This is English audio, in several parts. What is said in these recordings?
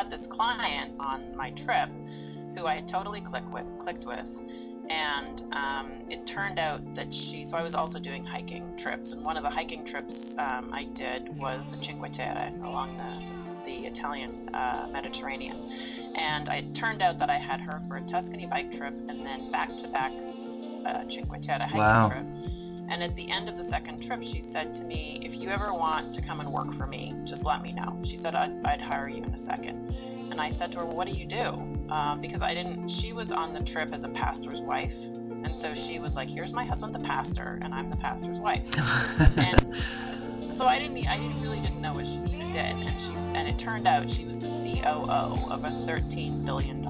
had this client on my trip who I had totally clicked with. And it turned out that so I was also doing hiking trips, and one of the hiking trips I did was the Cinque Terre along the Italian Mediterranean. And it turned out that I had her for a Tuscany bike trip and then back-to-back Cinque Terre hiking trip. And at the end of the second trip, she said to me, if you ever want to come and work for me, just let me know. She said, I'd hire you in a second. And I said to her, well, what do you do? Because she was on the trip as a pastor's wife. And so she was like, here's my husband, the pastor, and I'm the pastor's wife. And so I really didn't know what she even did. And it turned out she was the COO of a $13 billion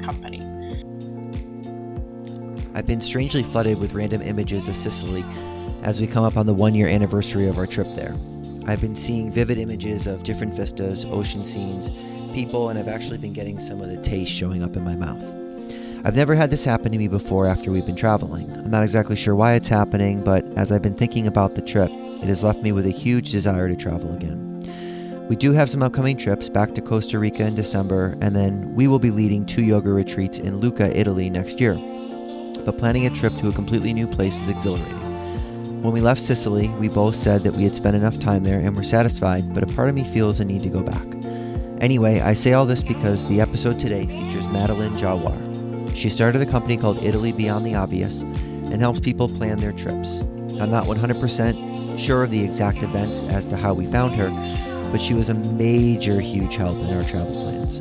company. I've been strangely flooded with random images of Sicily as we come up on the 1-year anniversary of our trip there. I've been seeing vivid images of different vistas, ocean scenes, people, and I've actually been getting some of the taste showing up in my mouth. I've never had this happen to me before after we've been traveling. I'm not exactly sure why it's happening, but as I've been thinking about the trip, it has left me with a huge desire to travel again. We do have some upcoming trips back to Costa Rica in December, and then we will be leading 2 yoga retreats in Lucca, Italy next year. But planning a trip to a completely new place is exhilarating. When we left Sicily, we both said that we had spent enough time there and were satisfied, but a part of me feels a need to go back. Anyway, I say all this because the episode today features Madeline Jawhar. She started a company called Italy Beyond the Obvious and helps people plan their trips. I'm not 100% sure of the exact events as to how we found her, but she was a huge help in our travel plans.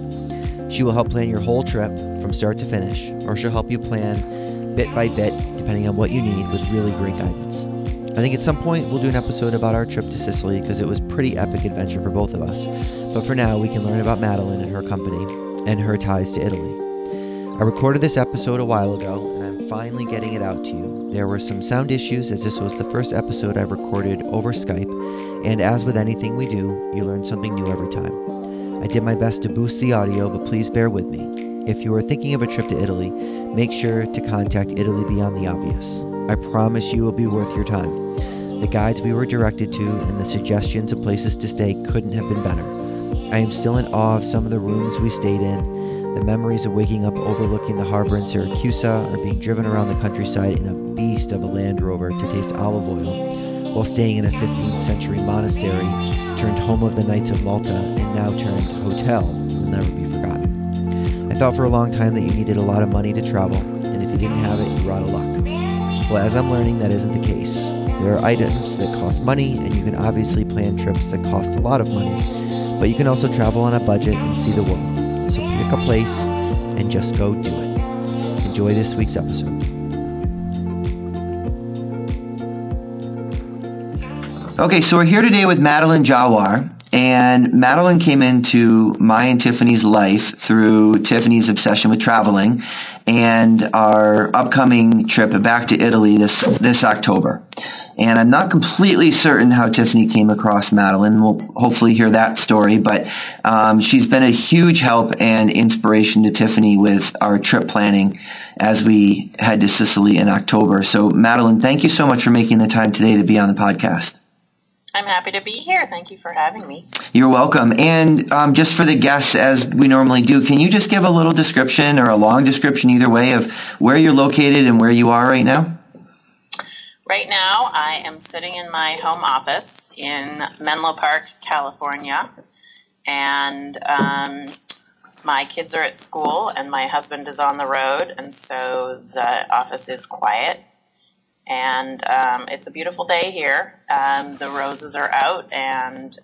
She will help plan your whole trip from start to finish, or she'll help you plan bit by bit, depending on what you need, with really great guidance. I think at some point we'll do an episode about our trip to Sicily because it was a pretty epic adventure for both of us. But for now, we can learn about Madeline and her company and her ties to Italy. I recorded this episode a while ago and I'm finally getting it out to you. There were some sound issues as this was the first episode I've recorded over Skype, and as with anything we do, you learn something new every time. I did my best to boost the audio, but please bear with me. If you are thinking of a trip to Italy, make sure to contact Italy Beyond the Obvious. I promise you will be worth your time. The guides we were directed to and the suggestions of places to stay couldn't have been better. I am still in awe of some of the rooms we stayed in. The memories of waking up overlooking the harbor in Syracusa or being driven around the countryside in a beast of a Land Rover to taste olive oil while staying in a 15th century monastery turned home of the Knights of Malta and now turned hotel will never be forgotten. I thought for a long time that you needed a lot of money to travel, and if you didn't have it, you were out of luck. Well, as I'm learning, that isn't the case. There are items that cost money, and you can obviously plan trips that cost a lot of money, but you can also travel on a budget and see the world. So pick a place and just go do it. Enjoy this week's episode. Okay, so we're here today with Madeline Jawhar, and Madeline came into my and Tiffany's life through Tiffany's obsession with traveling and our upcoming trip back to Italy this October. And I'm not completely certain how Tiffany came across Madeline. We'll hopefully hear that story, but she's been a huge help and inspiration to Tiffany with our trip planning as we head to Sicily in October. So Madeline, thank you so much for making the time today to be on the podcast. I'm happy to be here. Thank you for having me. You're welcome. And just for the guests, as we normally do, can you just give a little description or a long description either way of where you're located and where you are right now? Right now, I am sitting in my home office in Menlo Park, California. And my kids are at school and my husband is on the road. And so the office is quiet. And it's a beautiful day here. The roses are out, and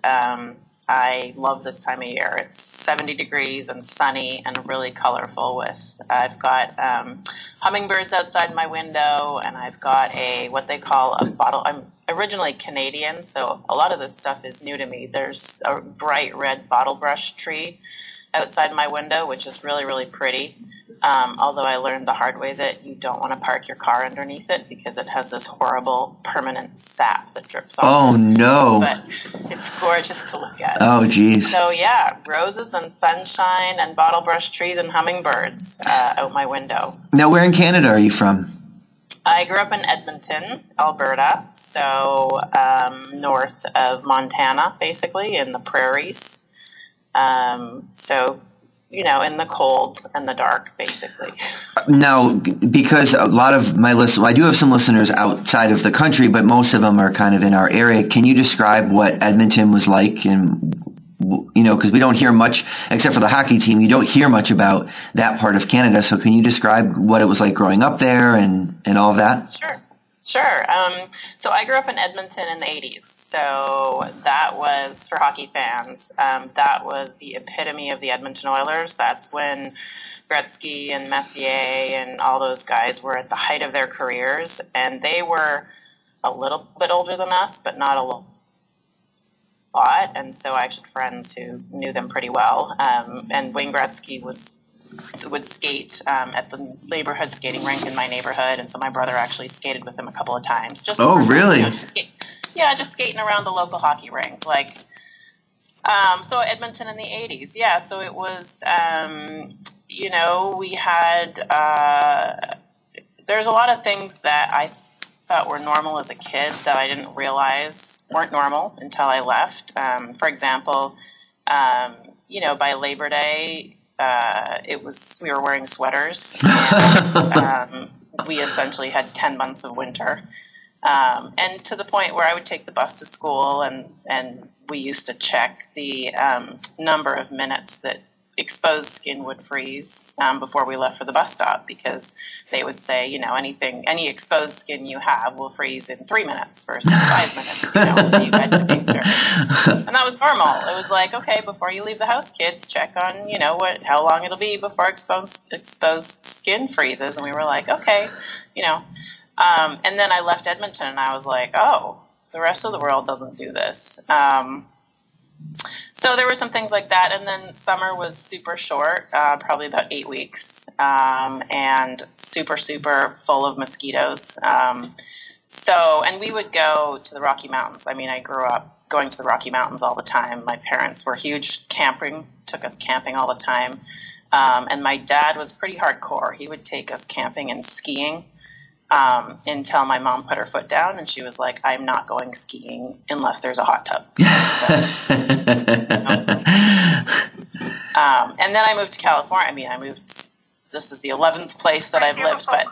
I love this time of year. It's 70 degrees and sunny and really colorful. I've got hummingbirds outside my window, and I've got what they call a bottle. I'm originally Canadian, so a lot of this stuff is new to me. There's a bright red bottlebrush tree outside my window, which is really, really pretty. Although I learned the hard way that you don't want to park your car underneath it because it has this horrible permanent sap that drips off. Oh, no. But it's gorgeous to look at. Oh, geez. So, yeah, roses and sunshine and bottlebrush trees and hummingbirds out my window. Now, where in Canada are you from? I grew up in Edmonton, Alberta, so north of Montana, basically, in the prairies. So, you know, in the cold and the dark, basically. Now, because a lot of my listeners, I do have some listeners outside of the country, but most of them are kind of in our area. Can you describe what Edmonton was like? And, you know, because we don't hear much, except for the hockey team, you don't hear much about that part of Canada. So can you describe what it was like growing up there and all that? Sure. So I grew up in Edmonton in the 80s. So that was, for hockey fans, that was the epitome of the Edmonton Oilers. That's when Gretzky and Messier and all those guys were at the height of their careers. And they were a little bit older than us, but not a lot. And so I actually had friends who knew them pretty well. And Wayne Gretzky would skate at the neighborhood skating rink in my neighborhood, and so my brother actually skated with him a couple of times. Really? You know, just skating around the local hockey rink. Like, so Edmonton in the 80s, yeah. So it was, you know, we had there's a lot of things that I thought were normal as a kid that I didn't realize weren't normal until I left. For example, you know, by Labor Day. We were wearing sweaters, and we essentially had 10 months of winter, and to the point where I would take the bus to school, and we used to check the number of minutes that exposed skin would freeze before we left for the bus stop, because they would say, you know, any exposed skin you have will freeze in 3 minutes versus 5 minutes, you know, so you had to think through. And that was normal. It was like, okay, before you leave the house, kids, check on, you know, how long it'll be before exposed skin freezes. And we were like, okay, you know. And then I left Edmonton and I was like, oh, the rest of the world doesn't do this. So there were some things like that, and then summer was super short, probably about 8 weeks, and super, super full of mosquitoes. And we would go to the Rocky Mountains. I mean, I grew up going to the Rocky Mountains all the time. My parents were huge camping, took us camping all the time, and my dad was pretty hardcore. He would take us camping and skiing until my mom put her foot down and she was like, I'm not going skiing unless there's a hot tub. So, you know. And then I moved to California. This is the 11th place that I've lived, but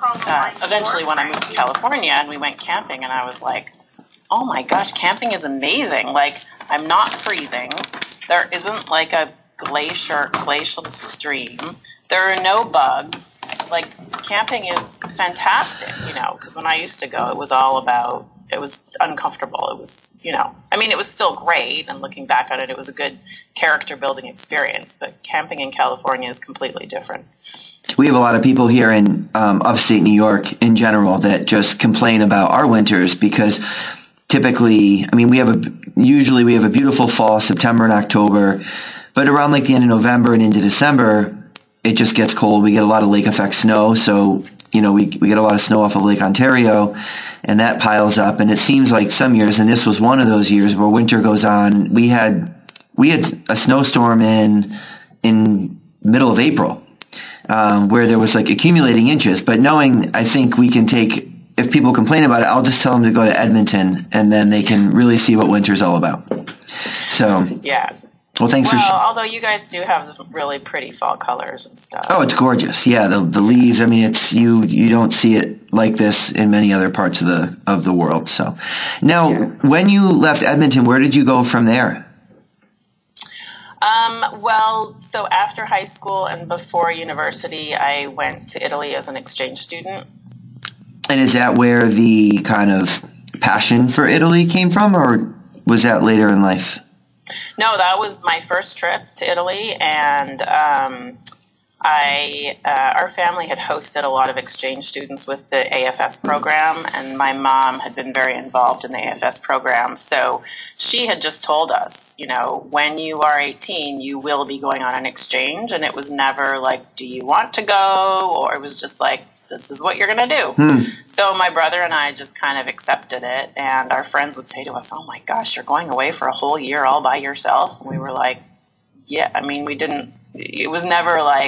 eventually when I moved to California and we went camping and I was like, oh my gosh, camping is amazing. Like, I'm not freezing. There isn't like a glacial stream. There are no bugs. Like, camping is fantastic, you know, because when I used to go, it was uncomfortable. It was, you know, I mean, it was still great. And looking back on it, it was a good character building experience. But camping in California is completely different. We have a lot of people here in upstate New York in general that just complain about our winters because typically, I mean, we have a beautiful fall, September and October, but around like the end of November and into December, it just gets cold. We get a lot of lake effect snow. So, you know, we get a lot of snow off of Lake Ontario and that piles up. And it seems like some years, and this was one of those years where winter goes on. We had a snowstorm in middle of April, where there was like accumulating inches, but I think we can take, if people complain about it, I'll just tell them to go to Edmonton and then they can really see what winter's all about. So, yeah. Well, thanks for although you guys do have really pretty fall colors and stuff. Oh, it's gorgeous. Yeah, the leaves. I mean, it's you don't see it like this in many other parts of the world. So, now, When you left Edmonton, where did you go from there? So after high school and before university, I went to Italy as an exchange student. And is that where the kind of passion for Italy came from, or was that later in life? No, that was my first trip to Italy, and our family had hosted a lot of exchange students with the AFS program, and my mom had been very involved in the AFS program, so she had just told us, you know, when you are 18, you will be going on an exchange, and it was never like, do you want to go, or it was just like, this is what you're going to do. So my brother and I just kind of accepted it. And our friends would say to us, oh my gosh, you're going away for a whole year all by yourself. And we were like, yeah, I mean, there was never like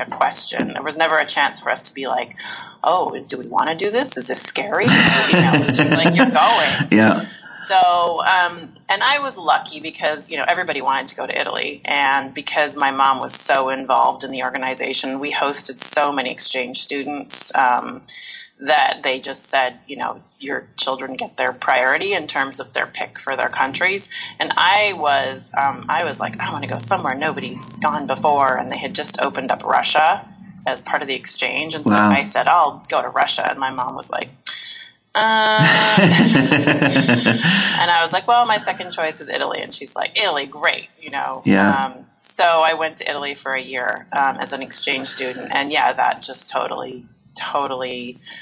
a question. There was never a chance for us to be like, oh, do we want to do this? Is this scary? You know, it's just like, you're going. Yeah. So, And I was lucky because, you know, everybody wanted to go to Italy. And because my mom was so involved in the organization, we hosted so many exchange students that they just said, you know, your children get their priority in terms of their pick for their countries. And I was like, I want to go somewhere nobody's gone before. And they had just opened up Russia as part of the exchange. And so wow. I said, I'll go to Russia. And my mom was like, and I was like, well, my second choice is Italy. And she's like, Italy, great, you know. Yeah. So I went to Italy for a year as an exchange student. And, yeah, that just totally –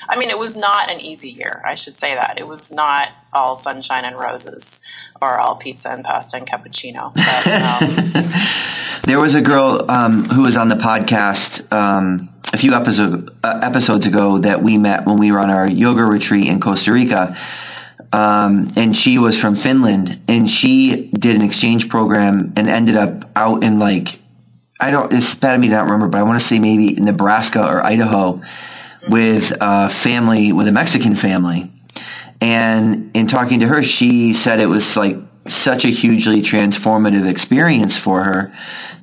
I mean, it was not an easy year. I should say that. It was not all sunshine and roses or all pizza and pasta and cappuccino. But, there was a girl who was on the podcast a few episodes ago that we met when we were on our yoga retreat in Costa Rica. And she was from Finland, and she did an exchange program and ended up out in it's bad of me to not remember, but I want to say maybe Nebraska or Idaho mm-hmm. with a family, with a Mexican family. And in talking to her, she said it was like such a hugely transformative experience for her.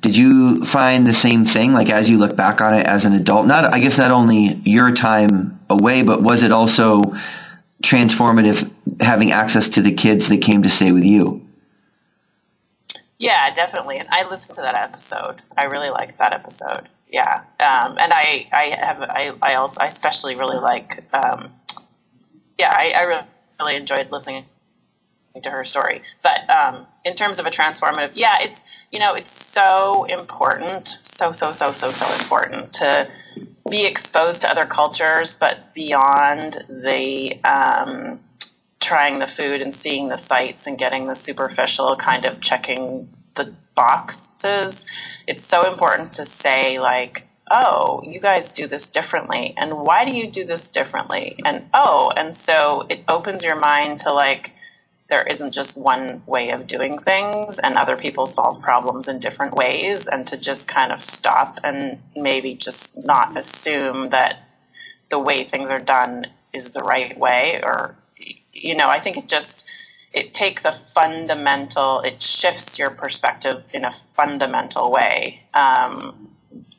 Did you find the same thing, like as you look back on it as an adult? Not only your time away, but was it also transformative having access to the kids that came to stay with you? Yeah, definitely. And I listened to that episode. I really liked that episode. Yeah, and I especially really like. I really enjoyed listening to her story. But in terms of a transformative, yeah, it's, you know, it's so important, so important to be exposed to other cultures, but beyond the trying the food and seeing the sights and getting the superficial, kind of checking the boxes. It's so important to say, like, oh, you guys do this differently, and why do you do this differently? And oh, and so it opens your mind to, like, there isn't just one way of doing things, and other people solve problems in different ways, and to just kind of stop and maybe just not assume that the way things are done is the right way. Or, you know, I think it takes a fundamental, it shifts your perspective in a fundamental way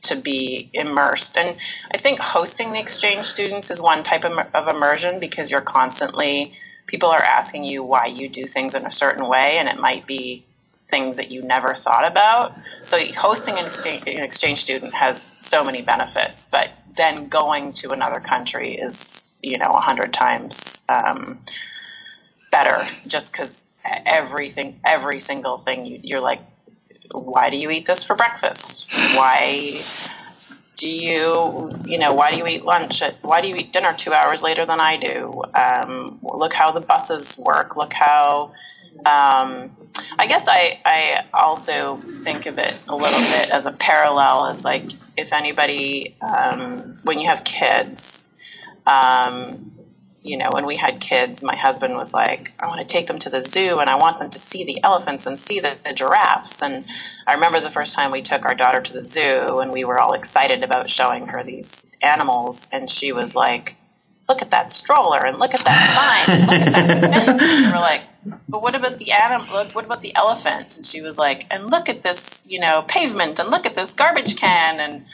to be immersed. And I think hosting the exchange students is one type of immersion, because you're constantly, people are asking you why you do things in a certain way, and it might be things that you never thought about. So hosting an exchange student has so many benefits, but then going to another country is, you know, 100 times better, just because every single thing you're like, why do you eat this for breakfast? Why do you eat lunch? Why do you eat dinner 2 hours later than I do? Look how the buses work. Look how, I guess I also think of it a little bit as a parallel, as like, if anybody, when you have kids, you know, when we had kids, my husband was like, I want to take them to the zoo, and I want them to see the elephants and see the giraffes. And I remember the first time we took our daughter to the zoo, and we were all excited about showing her these animals. And she was like, look at that stroller, and look at that sign, and look at that fence. And we're like, but what about the animal? What about the elephant? And she was like, and look at this, you know, pavement, and look at this garbage can. And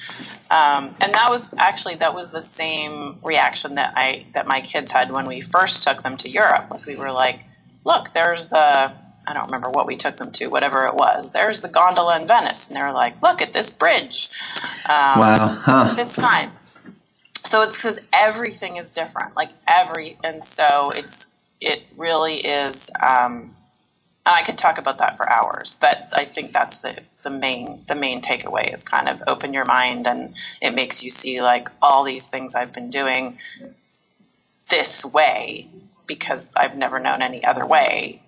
that was the same reaction that my kids had when we first took them to Europe. Like, we were like, look, there's the, I don't remember what we took them to, whatever it was. There's the gondola in Venice. And they were like, look at this bridge. Wow. Huh. This sign. So it's because everything is different, like and so it really is, and I could talk about that for hours, but I think that's the main takeaway is kind of open your mind, and it makes you see, like, all these things I've been doing this way because I've never known any other way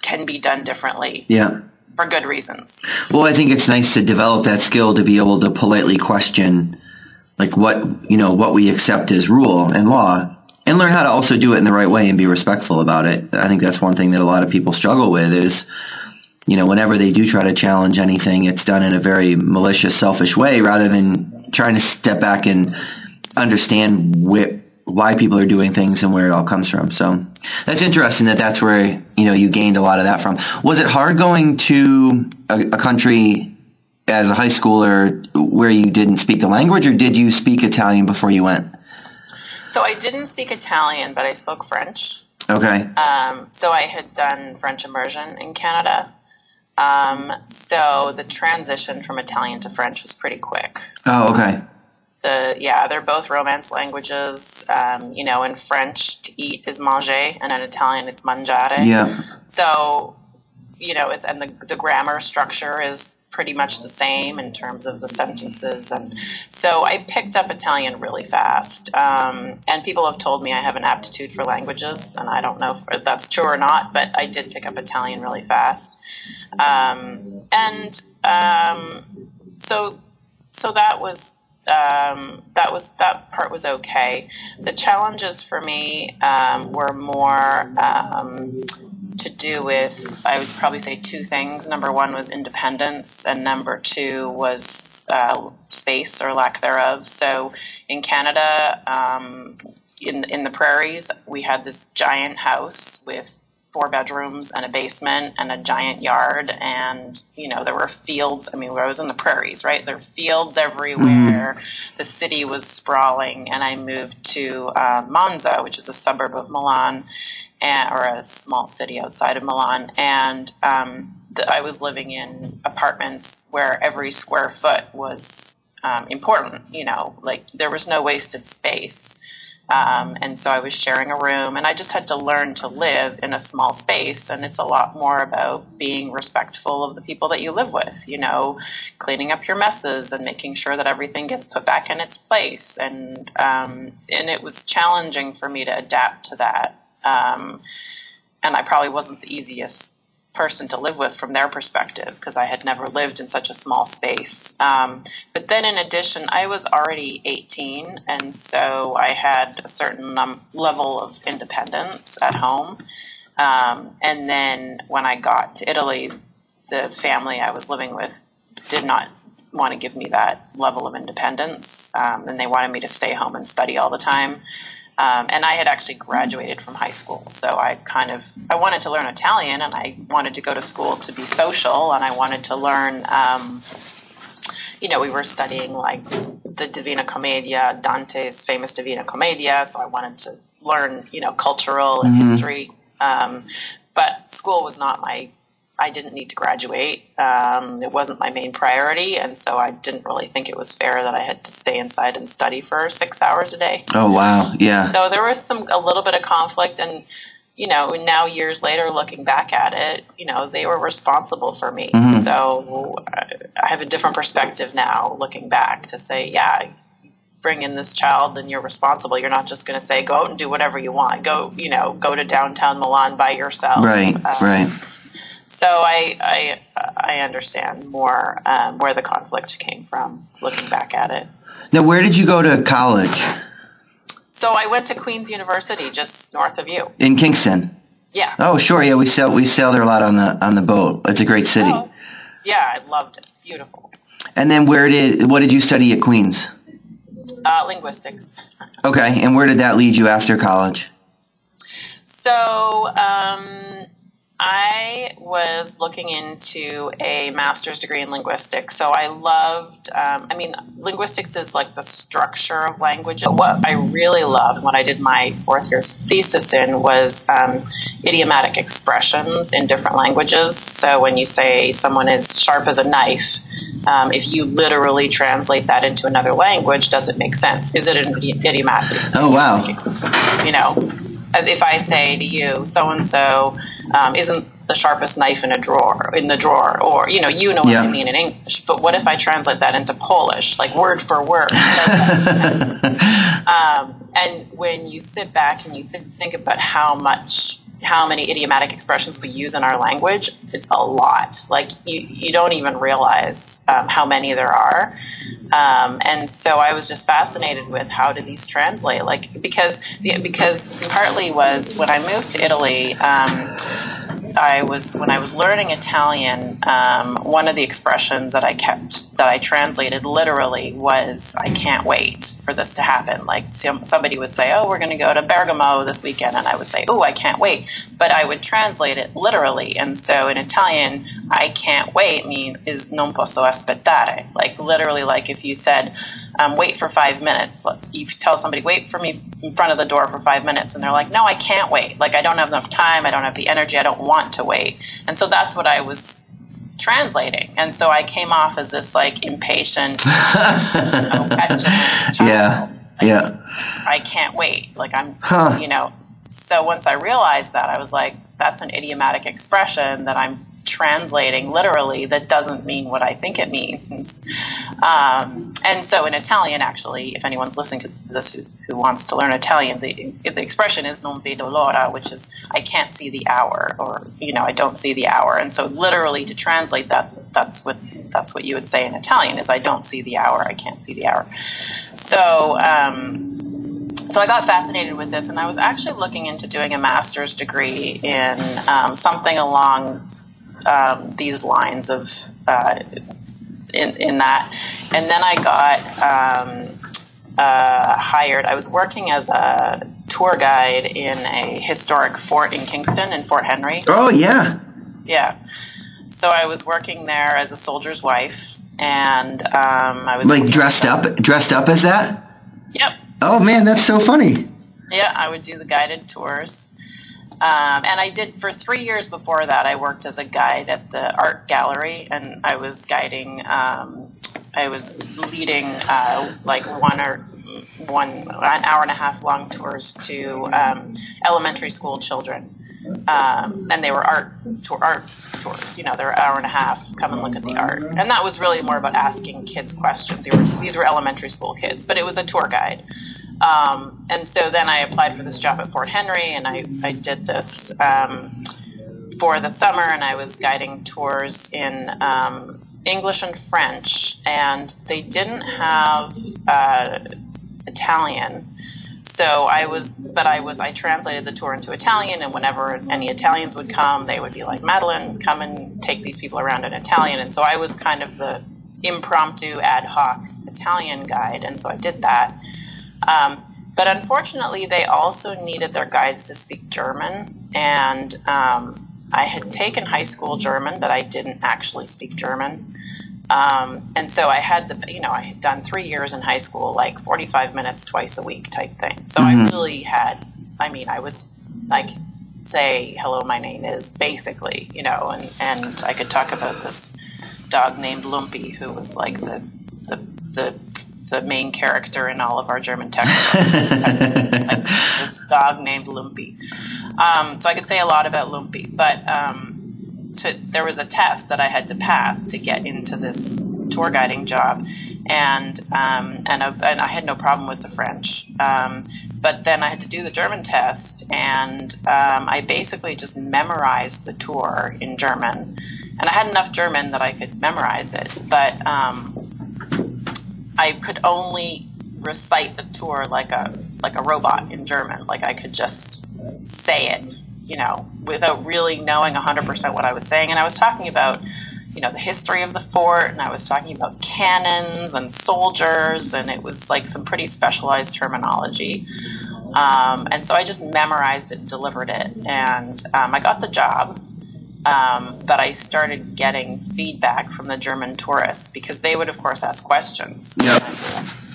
can be done differently. Yeah. For good reasons. Well, I think it's nice to develop that skill to be able to politely question, like, what we accept as rule and law. And learn how to also do it in the right way and be respectful about it. I think that's one thing that a lot of people struggle with is, you know, whenever they do try to challenge anything, it's done in a very malicious, selfish way rather than trying to step back and understand why people are doing things and where it all comes from. So that's interesting that that's where, you know, you gained a lot of that from. Was it hard going to a country as a high schooler where you didn't speak the language, or did you speak Italian before you went? So I didn't speak Italian, but I spoke French. Okay. So I had done French immersion in Canada. So the transition from Italian to French was pretty quick. Oh, okay. They're both Romance languages. You know, in French, to eat is manger, and in Italian, it's mangiare. Yeah. So, you know, it's, and the grammar structure is pretty much the same in terms of the sentences. And so I picked up Italian really fast. And people have told me I have an aptitude for languages, and I don't know if that's true or not, but I did pick up Italian really fast. So that part was okay. The challenges for me, were more, to do with, I would probably say two things. Number one was independence, and number two was space or lack thereof. So in Canada, in the prairies, we had this giant house with 4 bedrooms and a basement and a giant yard, and, you know, there were fields. I mean, I was in the prairies, right? There were fields everywhere. Mm. The city was sprawling, and I moved to Monza, which is a suburb of Milan, or a small city outside of Milan, and I was living in apartments where every square foot was important, you know, like there was no wasted space. And so I was sharing a room, and I just had to learn to live in a small space. And it's a lot more about being respectful of the people that you live with, you know, cleaning up your messes and making sure that everything gets put back in its place. And it was challenging for me to adapt to that. And I probably wasn't the easiest person to live with from their perspective, because I had never lived in such a small space. But then in addition, I was already 18, and so I had a certain level of independence at home. And then when I got to Italy, the family I was living with did not want to give me that level of independence, and they wanted me to stay home and study all the time. And I had actually graduated from high school, so I wanted to learn Italian, and I wanted to go to school to be social, and I wanted to learn, you know, we were studying, like, the Divina Commedia, Dante's famous Divina Commedia, so I wanted to learn, you know, cultural and history, but school was not I didn't need to graduate. It wasn't my main priority, and so I didn't really think it was fair that I had to stay inside and study for 6 hours a day. Oh, wow, yeah. So there was a little bit of conflict, and, you know, now years later, looking back at it, you know, they were responsible for me. Mm-hmm. So I have a different perspective now, looking back, to say, yeah, bring in this child, then you're responsible. You're not just going to say, go out and do whatever you want. Go, you know, go to downtown Milan by yourself. Right, right. So I understand more where the conflict came from, looking back at it. Now, where did you go to college? So I went to Queens University, just north of you. In Kingston? Yeah. Oh, sure. Yeah, we sail there a lot on the boat. It's a great city. Oh, yeah, I loved it. Beautiful. And then what did you study at Queens? Linguistics. Okay, and where did that lead you after college? So, I was looking into a master's degree in linguistics. So I loved, linguistics is like the structure of language. What I really loved, when I did my 4th year thesis in, was idiomatic expressions in different languages. So when you say someone is sharp as a knife, if you literally translate that into another language, does it make sense? Is it an idiomatic? Oh, wow. You know, if I say to you, so-and-so, isn't the sharpest knife in the drawer, or, you know what I mean in English, but what if I translate that into Polish, like word for word? And when you sit back and you think about how many idiomatic expressions we use in our language, it's a lot. Like, you don't even realize how many there are. And so I was just fascinated with how do these translate? Like, because partly was when I moved to Italy, when I was learning Italian, one of the expressions that I kept, that I translated literally, was "I can't wait for this to happen." Like somebody would say, "Oh, we're going to go to Bergamo this weekend," and I would say, "Oh, I can't wait," but I would translate it literally. And so in Italian, "I can't wait" is "non posso aspettare." Like literally, like if you said, "Wait for 5 minutes," you tell somebody, "Wait for me in front of the door for 5 minutes," and they're like, "No, I can't wait. Like I don't have enough time. I don't have the energy. I don't want to wait." And so that's what I was translating. And so I came off as this like impatient, child. Yeah. I can't wait. Like I'm, So once I realized that, I was like, that's an idiomatic expression that I'm translating literally that doesn't mean what I think it means. And so in Italian, actually, if anyone's listening to this who wants to learn Italian, the expression is non vedo l'ora, which is I can't see the hour, or I don't see the hour. And so literally to translate that, that's what you would say in Italian is I don't see the hour, I can't see the hour. So I got fascinated with this, and I was actually looking into doing a master's degree in something along these lines of in that, and then I got hired. I was working as a tour guide in a historic fort in Kingston, in Fort Henry. Oh yeah, yeah. So I was working there as a soldier's wife, and I was like dressed up as that. Yep. Oh man, that's so funny. Yeah, I would do the guided tours. And I did for 3 years before that. I worked as a guide at the art gallery, and I was guiding. I was leading like an hour and a half long tours to elementary school children, and they were art tours. They were hour and a half. Come and look at the art, and that was really more about asking kids questions. These were elementary school kids, but it was a tour guide. And so then I applied for this job at Fort Henry, and I did this for the summer, and I was guiding tours in English and French, and they didn't have Italian. So I translated the tour into Italian, and whenever any Italians would come, they would be like, "Madeline, come and take these people around in Italian." And so I was kind of the impromptu, ad hoc Italian guide, and so I did that. But unfortunately, they also needed their guides to speak German, and I had taken high school German, but I didn't actually speak German. And so I had I had done 3 years in high school, like 45 minutes twice a week type thing. So I really had, I was like, say, "Hello, my name is," basically, and I could talk about this dog named Lumpy, who was like the main character in all of our German textbooks, like this dog named Lumpy. So I could say a lot about Lumpy, but there was a test that I had to pass to get into this tour guiding job, and I had no problem with the French. But then I had to do the German test, and I basically just memorized the tour in German, and I had enough German that I could memorize it, but I could only recite the tour like a robot in German. Like I could just say it, without really knowing 100% what I was saying. And I was talking about, the history of the fort, and I was talking about cannons and soldiers, and it was like some pretty specialized terminology. And so I just memorized it and delivered it, and I got the job. But I started getting feedback from the German tourists, because they would, of course, ask questions. Yep.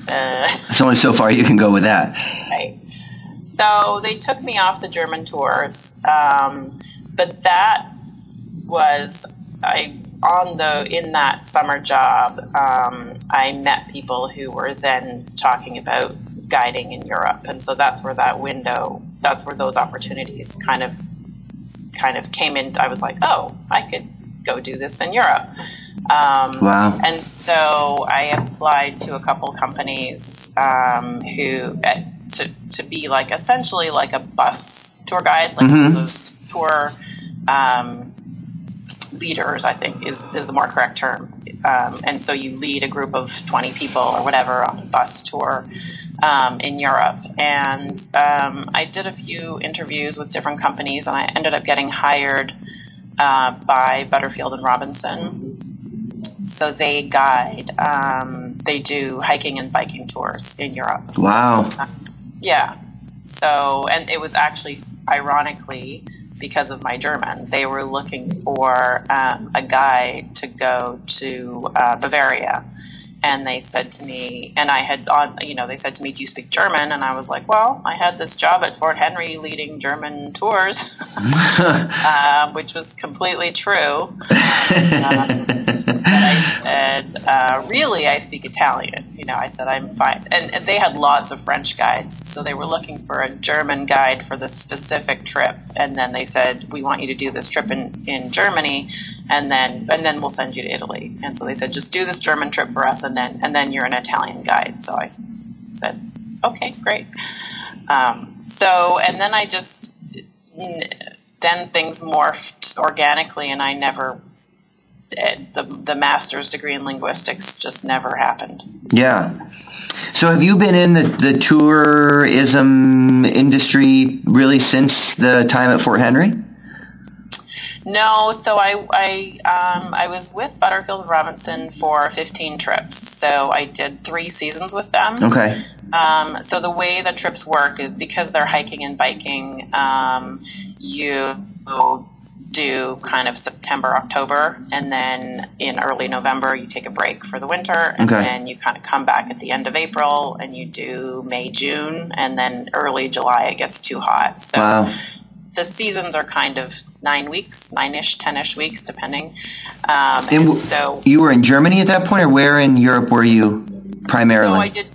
It's only so far you can go with that. Right. So they took me off the German tours, but that was in that summer job. I met people who were then talking about guiding in Europe, and so that's where that's where those opportunities kind of came in. I was like, "Oh, I could go do this in Europe." Wow. And so I applied to a couple companies to be like essentially like a bus tour guide, like those tour leaders, I think is the more correct term. And so you lead a group of 20 people or whatever on a bus tour in Europe, and I did a few interviews with different companies, and I ended up getting hired by Butterfield and Robinson. So they guide, they do hiking and biking tours in Europe. Wow. Yeah. So, and it was actually, ironically, because of my German, they were looking for a guide to go to Bavaria. And they said to me, and I had, they said to me, do you speak German? And I was like, well, I had this job at Fort Henry leading German tours, which was completely true. But I said, really, I speak Italian. I said, I'm fine. And they had lots of French guides. So they were looking for a German guide for this specific trip. And then they said, we want you to do this trip in Germany. And then we'll send you to Italy. And so they said, just do this German trip for us, and then you're an Italian guide. So I said, okay, great. Then things morphed organically, and I never, the master's degree in linguistics just never happened. Yeah. So have you been in the tourism industry really since the time at Fort Henry? No, so I was with Butterfield and Robinson for 15 trips. So I did 3 seasons with them. Okay. So the way the trips work is because they're hiking and biking, you do kind of September, October, and then in early November you take a break for the winter, and okay. Then you kind of come back at the end of April, and you do May, June, and then early July it gets too hot. So wow. The seasons are kind of 9 weeks, 10-ish weeks, depending. So you were in Germany at that point, or where in Europe were you primarily? So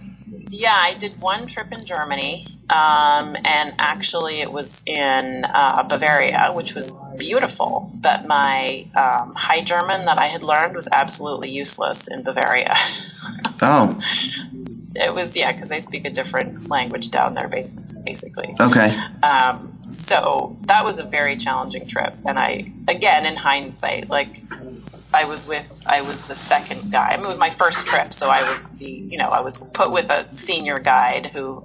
I did one trip in Germany, and actually it was in Bavaria, which was beautiful. But my high German that I had learned was absolutely useless in Bavaria. Oh. It was, because they speak a different language down there, basically. Okay. So that was a very challenging trip, and I, again, in hindsight, I was the second guy. I mean, it was my first trip, so I was I was put with a senior guide who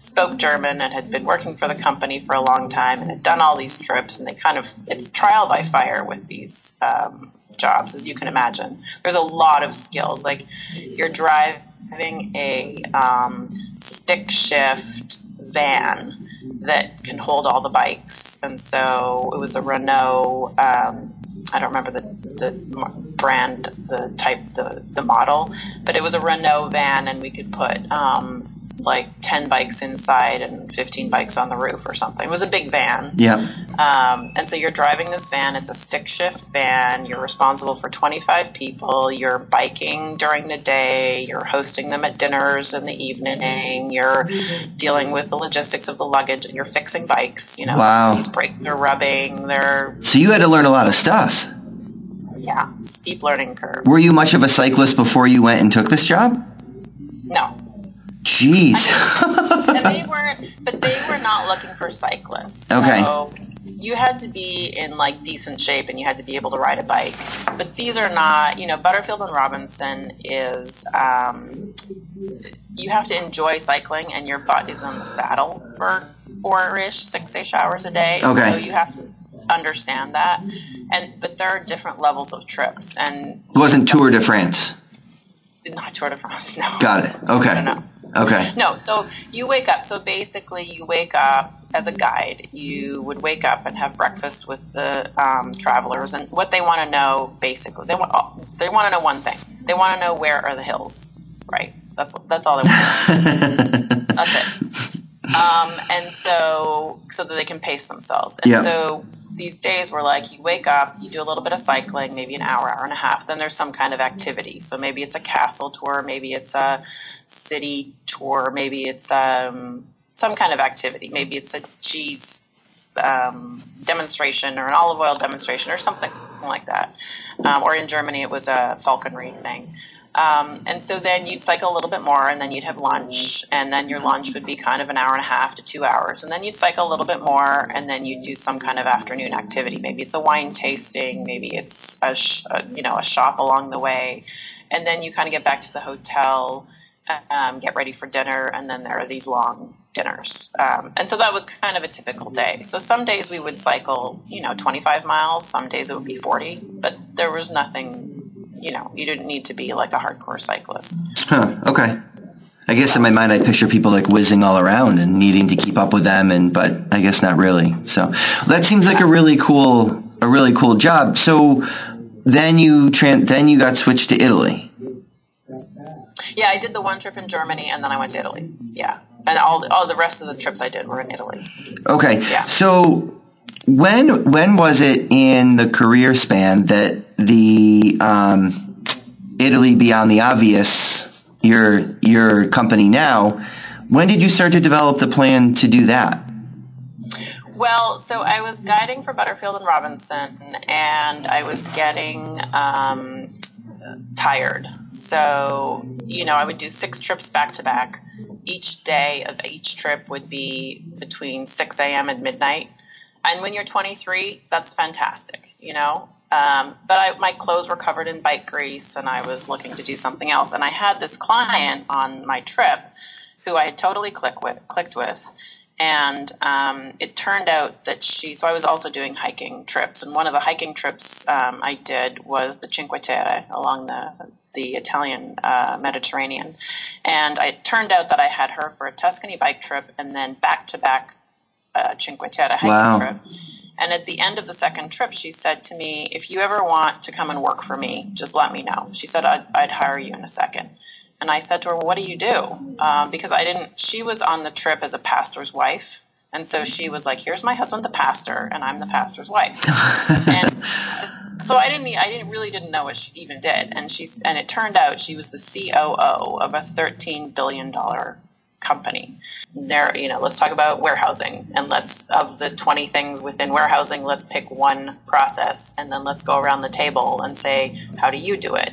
spoke German and had been working for the company for a long time and had done all these trips, and it's trial by fire with these jobs, as you can imagine. There's a lot of skills, like you're driving a stick shift van that can hold all the bikes, and so it was a Renault, I don't remember the brand, the type, the model, but it was a Renault van, and we could put 10 bikes inside and 15 bikes on the roof or something. It was a big van. Yeah. And so you're driving this van. It's a stick shift van. You're responsible for 25 people. You're biking during the day. You're hosting them at dinners in the evening. You're dealing with the logistics of the luggage, and you're fixing bikes. Wow. These brakes are rubbing. So you had to learn a lot of stuff. Yeah. Steep learning curve. Were you much of a cyclist before you went and took this job? No. Jeez. And they were not looking for cyclists. Okay. So you had to be in decent shape, and you had to be able to ride a bike. But these are not, Butterfield and Robinson is, you have to enjoy cycling, and your butt is on the saddle for 6-ish hours a day. Okay. So you have to understand that. But there are different levels of trips. And it wasn't Tour de France. Not Tour de France, no. Got it. Okay. No. Okay. No, so you wake up. So basically you wake up as a guide. You would wake up and have breakfast with the travelers. And what they want to know, basically, they want to know one thing. They want to know where are the hills, right? That's all they want to know. That's it. And so that they can pace themselves. And so these days were you wake up, you do a little bit of cycling, maybe an hour, hour and a half. Then there's some kind of activity. So maybe it's a castle tour, maybe it's a city tour, maybe it's some kind of activity. Maybe it's a cheese demonstration or an olive oil demonstration or something like that. Or in Germany, it was a falconry thing. And so then you'd cycle a little bit more, and then you'd have lunch, and then your lunch would be kind of an hour and a half to 2 hours, and then you'd cycle a little bit more, and then you'd do some kind of afternoon activity. Maybe it's a wine tasting, maybe it's a shop along the way, and then you kind of get back to the hotel, get ready for dinner, and then there are these long dinners. And so that was kind of a typical day. So some days we would cycle, 25 miles. Some days it would be 40, but there was nothing, you didn't need to be like a hardcore cyclist. Huh, okay. I guess in my mind, I picture people like whizzing all around and needing to keep up with them. But I guess not really. So that seems like a really cool job. So then you got switched to Italy. Yeah, I did the one trip in Germany and then I went to Italy. Yeah. And all the rest of the trips I did were in Italy. Okay. Yeah. So when was it in the career span that the Italy Beyond the Obvious, your company now, when did you start to develop the plan to do that? Well, so I was guiding for Butterfield and Robinson, and I was getting tired. So, I would do 6 trips back to back. Each day of each trip would be between 6 a.m. and midnight. And when you're 23, that's fantastic, But my clothes were covered in bike grease, and I was looking to do something else. And I had this client on my trip who I had totally clicked with. And it turned out that so I was also doing hiking trips. And one of the hiking trips I did was the Cinque Terre along the Italian Mediterranean. And it turned out that I had her for a Tuscany bike trip and then back-to-back Cinque Terre hiking trip. And at the end of the second trip, she said to me, if you ever want to come and work for me, just let me know. She said, I'd hire you in a second. And I said to her, well, what do you do? Because she was on the trip as a pastor's wife. And so she was like, here's my husband, the pastor, and I'm the pastor's wife. And so I really didn't know what she even did. And it turned out she was the COO of a $13 billion company. There, let's talk about warehousing, and of the 20 things within warehousing, let's pick one process, and then let's go around the table and say, how do you do it?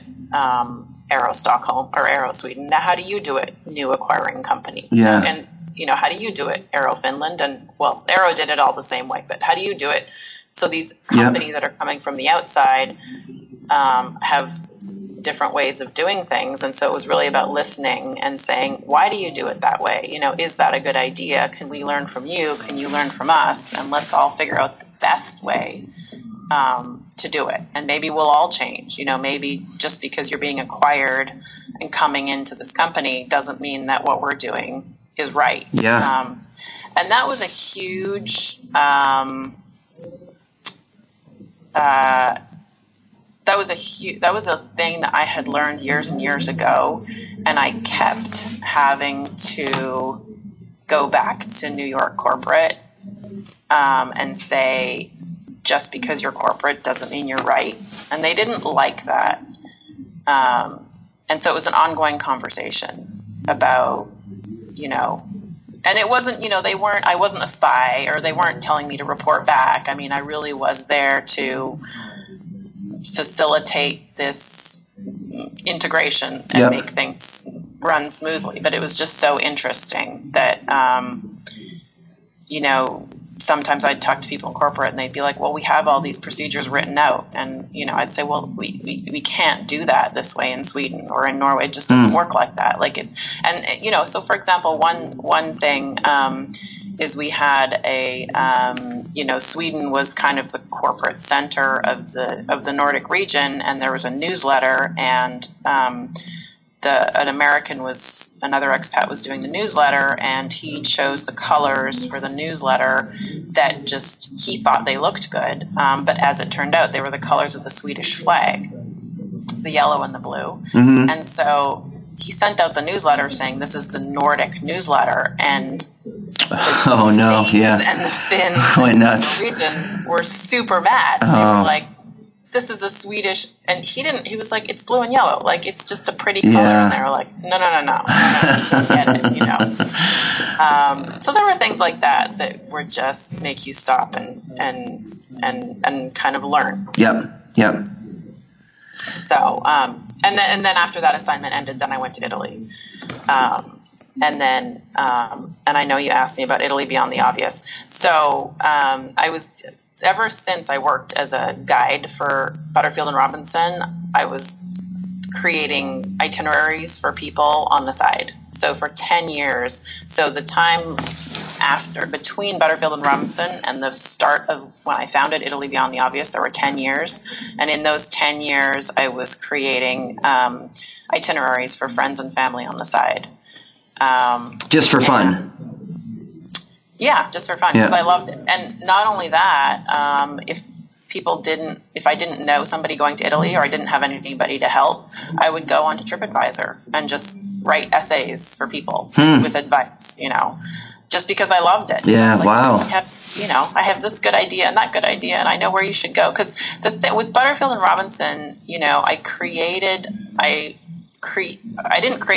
Arrow Stockholm or Arrow Sweden. Now, how do you do it? New acquiring company. Yeah. And how do you do it? Arrow Finland. And well, Arrow did it all the same way, but how do you do it? So these companies that are coming from the outside have different ways of doing things. And so it was really about listening and saying, why do you do it that way? Is that a good idea? Can we learn from you? Can you learn from us? And let's all figure out the best way to do it. And maybe we'll all change. Maybe just because you're being acquired and coming into this company doesn't mean that what we're doing is right. Yeah. And that was a huge that was a thing that I had learned years and years ago, and I kept having to go back to New York corporate and say, just because you're corporate doesn't mean you're right. And they didn't like that. And so it was an ongoing conversation about, and it wasn't, I wasn't a spy, or they weren't telling me to report back. I mean, I really was there to facilitate this integration and make things run smoothly. But it was just so interesting that, sometimes I'd talk to people in corporate and they'd be like, well, we have all these procedures written out. And, I'd say, well, we can't do that this way in Sweden or in Norway. It just doesn't work like that. Like so for example, one thing, is we had Sweden was kind of the corporate center of the Nordic region, and there was a newsletter, and an American another expat was doing the newsletter, and he chose the colors for the newsletter that he thought they looked good, but as it turned out, they were the colors of the Swedish flag, the yellow and the blue, and so he sent out the newsletter saying, this is the Nordic newsletter, and and the Finns and the Norwegians were super mad. They were like, this is a Swedish, and he was like, it's blue and yellow, like it's just a pretty color, and they were like, no, you get it, so there were things like that were just make you stop and kind of learn. Yep. So and then after that assignment ended, then I went to Italy. And I know you asked me about Italy Beyond the Obvious. So ever since I worked as a guide for Butterfield and Robinson, I was creating itineraries for people on the side. So for 10 years, so the time after, between Butterfield and Robinson and the start of when I founded Italy Beyond the Obvious, there were 10 years. And in those 10 years, I was creating itineraries for friends and family on the side. Just for fun. Yeah, just for fun, because I loved it. And not only that, if I didn't know somebody going to Italy or I didn't have anybody to help, I would go on to TripAdvisor and just write essays for people with advice, you know, just because I loved it. Yeah, like, wow. I have this good idea and that good idea, and I know where you should go. Because with Butterfield and Robinson, you know, I didn't create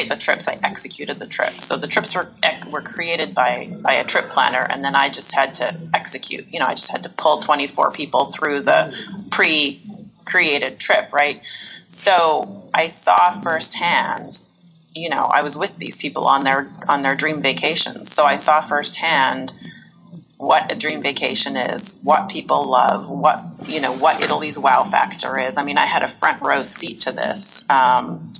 the trips, I executed the trips. So the trips were created by a trip planner, and then I just had to execute. You know, I just had to pull 24 people through the pre-created trip, right? So I saw firsthand, you know, I was with these people on their dream vacations. So I saw firsthand what a dream vacation is, what people love, what Italy's wow factor is. I mean, I had a front row seat to this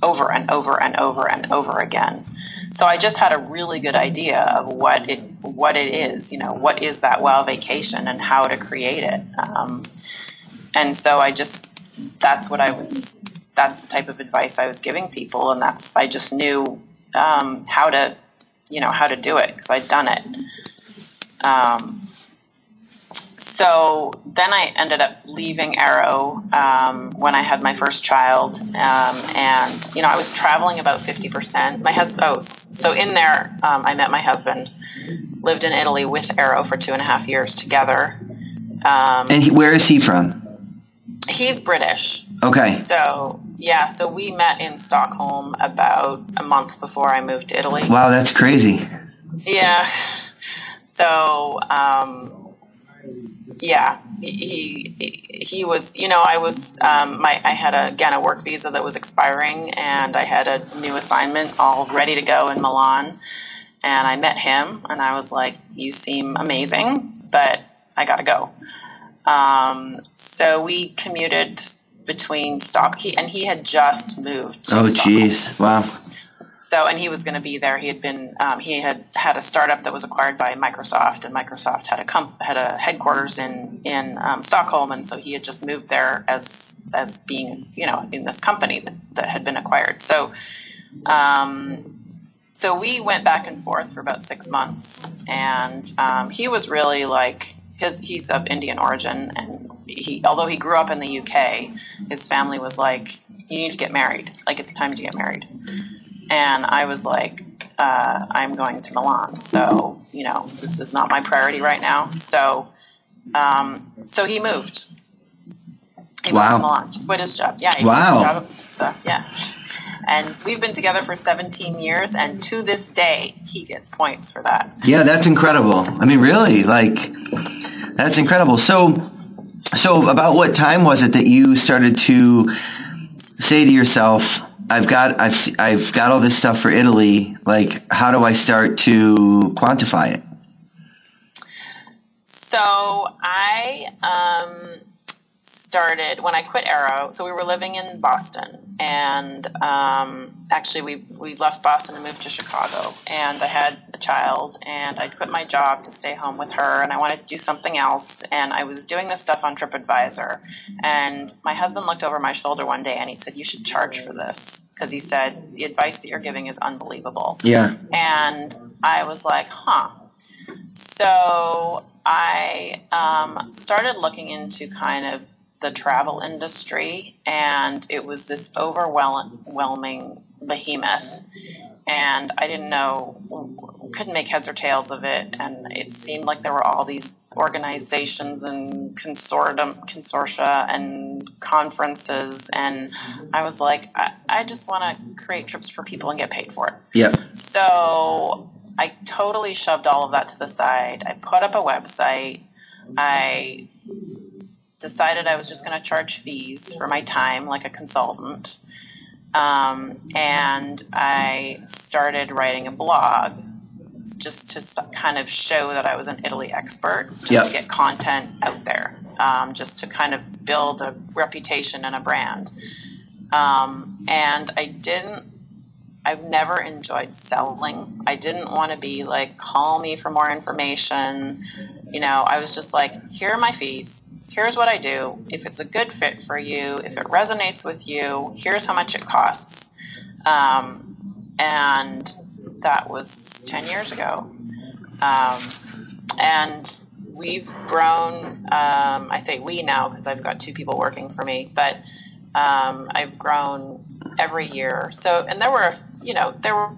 over and over and over and over again. So I just had a really good idea of what it is, you know, what is that wow vacation and how to create it. And so I just, that's the type of advice I was giving people. And I just knew how to do it because I'd done it. So then I ended up leaving Arrow when I had my first child, and you know, I was traveling about 50%. My husband, so in there, I met my husband. Lived in Italy with Arrow for 2.5 years together. And where is he from? He's British. Okay. So we met in Stockholm about a month before I moved to Italy. Wow, that's crazy. Yeah. So, he was, you know, I was, I had a work visa that was expiring, and I had a new assignment all ready to go in Milan, and I met him, and I was like, you seem amazing, but I gotta go. So we commuted between Stockholm, and he had just moved to Stockholm. Geez. Wow. So, and he was going to be there. He had been, he had a startup that was acquired by Microsoft, and Microsoft had a headquarters in Stockholm, and so he had just moved there as being, you know, in this company that had been acquired. So, so we went back and forth for about 6 months, and he was really like he's of Indian origin, and although he grew up in the UK, his family was like, you need to get married. Like, it's time to get married. And I was like, I'm going to Milan, so, you know, this is not my priority right now. So he moved. He moved to Milan. He quit his job. Yeah, he quit his job. So, yeah. And we've been together for 17 years, and to this day, he gets points for that. Yeah, that's incredible. I mean, really, like, that's incredible. So about what time was it that you started to say to yourself, I've got all this stuff for Italy. Like, how do I start to quantify it? So I started when I quit Arrow. So we were living in Boston, and actually we left Boston and moved to Chicago. And I had a child, and I quit my job to stay home with her, and I wanted to do something else. And I was doing this stuff on TripAdvisor, and my husband looked over my shoulder one day, and he said, "You should charge for this," because he said, "The advice that you're giving is unbelievable." Yeah. And I was like, "Huh." So I started looking into kind of the travel industry, and it was this overwhelming behemoth, and I didn't know, couldn't make heads or tails of it, and it seemed like there were all these organizations and consortia and conferences, and I was like, I just want to create trips for people and get paid for it. Yeah. So I totally shoved all of that to the side. I put up a website. I decided I was just going to charge fees for my time, like a consultant. And I started writing a blog just to kind of show that I was an Italy expert, just to get content out there, just to kind of build a reputation and a brand. And I've never enjoyed selling. I didn't want to be like, call me for more information. You know, I was just like, here are my fees. Here's what I do. If it's a good fit for you, if it resonates with you, here's how much it costs. And that was 10 years ago. And we've grown, I say we now because I've got two people working for me, but I've grown every year. So, and there were, you know, there were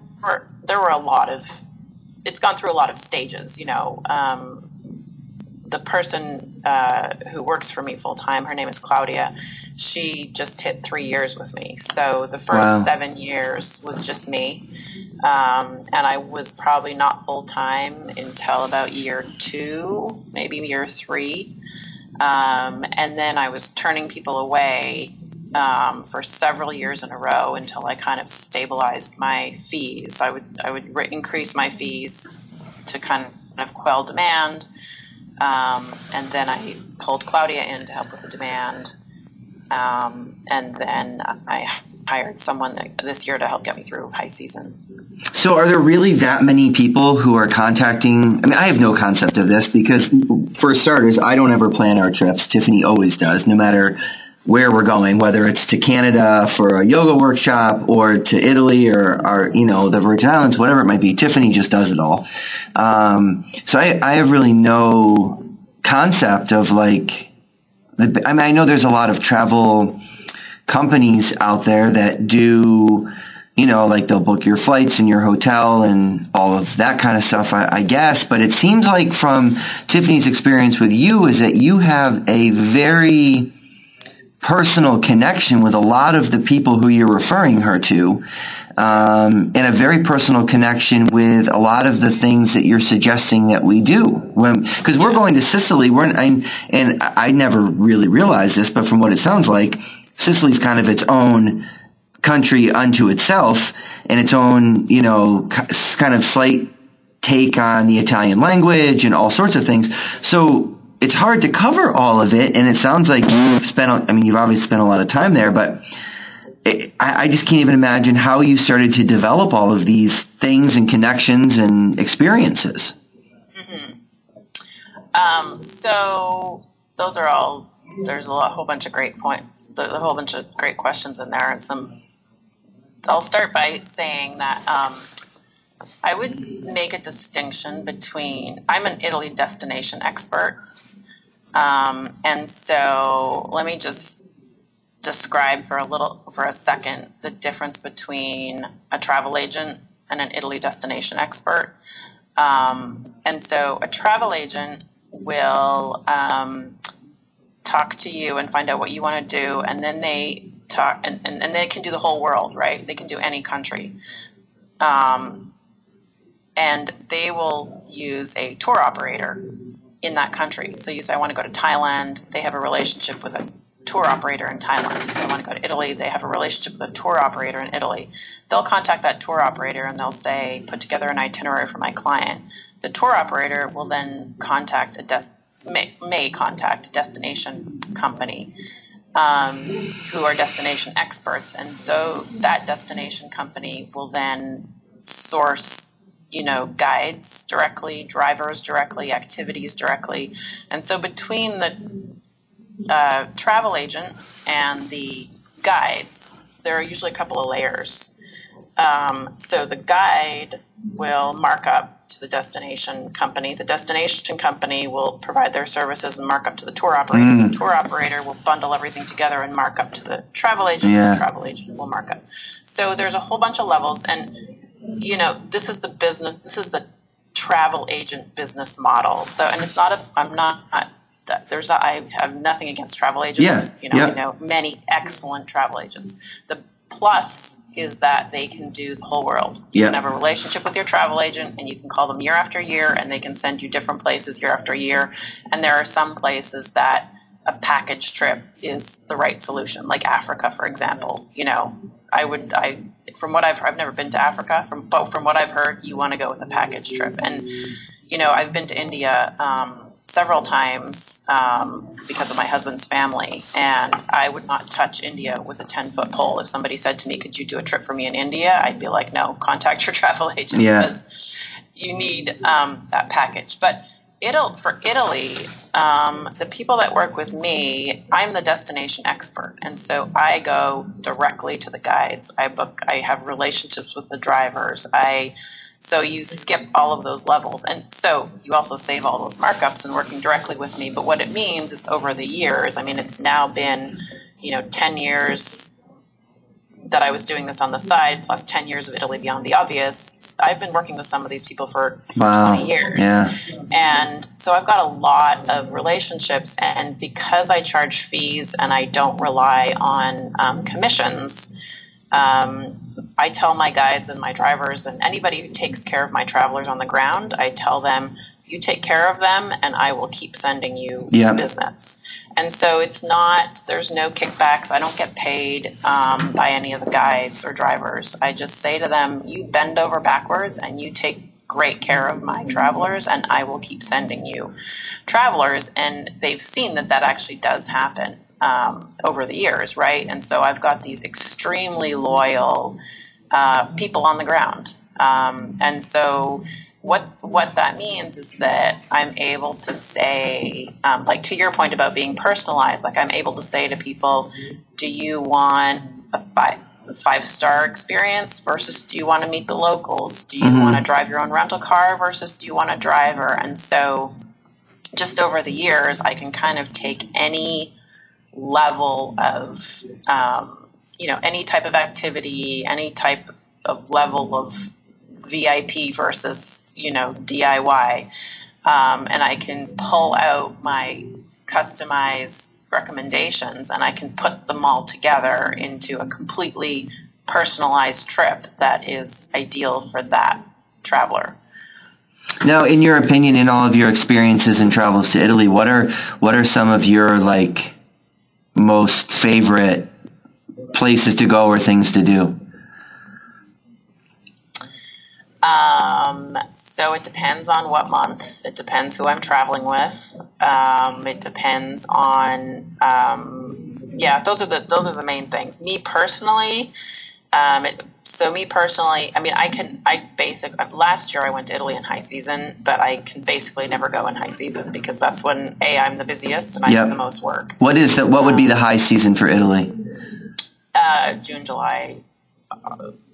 a lot of, it's gone through a lot of stages, you know. The person who works for me full time, her name is Claudia. She just hit 3 years with me. So the first 7 years was just me. And I was probably not full time until about year two, maybe year three. And then I was turning people away for several years in a row until I kind of stabilized my fees. I would increase my fees to kind of quell demand. And then I pulled Claudia in to help with the demand. And then I hired someone this year to help get me through high season. So are there really that many people who are contacting? I mean, I have no concept of this because, for starters, I don't ever plan our trips. Tiffany always does, no matter where we're going, whether it's to Canada for a yoga workshop or to Italy or you know, the Virgin Islands, whatever it might be. Tiffany just does it all. So I have really no concept of, like, I mean, I know there's a lot of travel companies out there that do, you know, like they'll book your flights and your hotel and all of that kind of stuff, I guess. But it seems like from Tiffany's experience with you is that you have a very personal connection with a lot of the people who you're referring her to, and a very personal connection with a lot of the things that you're suggesting that we do. Because we're going to Sicily, and I never really realized this, but from what it sounds like, Sicily's kind of its own country unto itself, and its own, you know, kind of slight take on the Italian language and all sorts of things. So it's hard to cover all of it, and it sounds like you've obviously spent a lot of time there, but I just can't even imagine how you started to develop all of these things and connections and experiences. Mm-hmm. So those are all, there's a whole bunch of great questions in there, and I'll start by saying that, I would make a distinction between, I'm an Italy destination expert. And so let me just describe for a second the difference between a travel agent and an Italy destination expert. And so a travel agent will talk to you and find out what you want to do, and then they talk and they can do the whole world, right? They can do any country. And they will use a tour operator in that country. So you say, I want to go to Thailand. They have a relationship with a tour operator in Thailand. You say, I want to go to Italy. They have a relationship with a tour operator in Italy. They'll contact that tour operator and they'll say, put together an itinerary for my client. The tour operator will then may contact a destination company who are destination experts. And that destination company will then source, you know, guides directly, drivers directly, activities directly. And so between the travel agent and the guides, there are usually a couple of layers. So the guide will mark up to the destination company. The destination company will provide their services and mark up to the tour operator. The tour operator will bundle everything together and mark up to the travel agent. Yeah. The travel agent will mark up. So there's a whole bunch of levels, and you know, this is the business, this is the travel agent business model. So, and it's not I have nothing against travel agents. Yeah, you know, I know many excellent travel agents. The plus is that they can do the whole world. You can have a relationship with your travel agent and you can call them year after year and they can send you different places year after year. And there are some places that a package trip is the right solution, like Africa, for example. You know, from what I've heard, I've never been to Africa, but from what I've heard, you want to go with a package trip. And, you know, I've been to India several times because of my husband's family, and I would not touch India with a 10-foot pole. If somebody said to me, could you do a trip for me in India? I'd be like, no, contact your travel agent because you need that package. But for Italy, the people that work with me, I'm the destination expert. And so I go directly to the guides. I book, I have relationships with the drivers. So you skip all of those levels. And so you also save all those markups in working directly with me. But what it means is over the years, I mean, it's now been, 10 years that I was doing this on the side, plus 10 years of Italy Beyond the Obvious. I've been working with some of these people for 20 years. Yeah. And so I've got a lot of relationships. And because I charge fees and I don't rely on commissions, I tell my guides and my drivers and anybody who takes care of my travelers on the ground, I tell them, you take care of them and I will keep sending you business. And so there's no kickbacks. I don't get paid by any of the guides or drivers. I just say to them, you bend over backwards and you take great care of my travelers and I will keep sending you travelers. And they've seen that actually does happen over the years, right? And so I've got these extremely loyal people on the ground. And so what that means is that I'm able to say, to your point about being personalized, I'm able to say to people, do you want a five-star experience versus do you want to meet the locals? Do you want to drive your own rental car versus do you want a driver? And so just over the years, I can kind of take any level of, any type of activity, any type of level of VIP versus, DIY. And I can pull out my customized recommendations and I can put them all together into a completely personalized trip that is ideal for that traveler. Now, in your opinion, in all of your experiences and travels to Italy, what are some of your most favorite places to go or things to do? So it depends on what month. It depends who I'm traveling with. It depends on, those are the main things. Me personally, last year I went to Italy in high season, but I can basically never go in high season because that's when I'm the busiest and I have the most work. What would be the high season for Italy? June, July,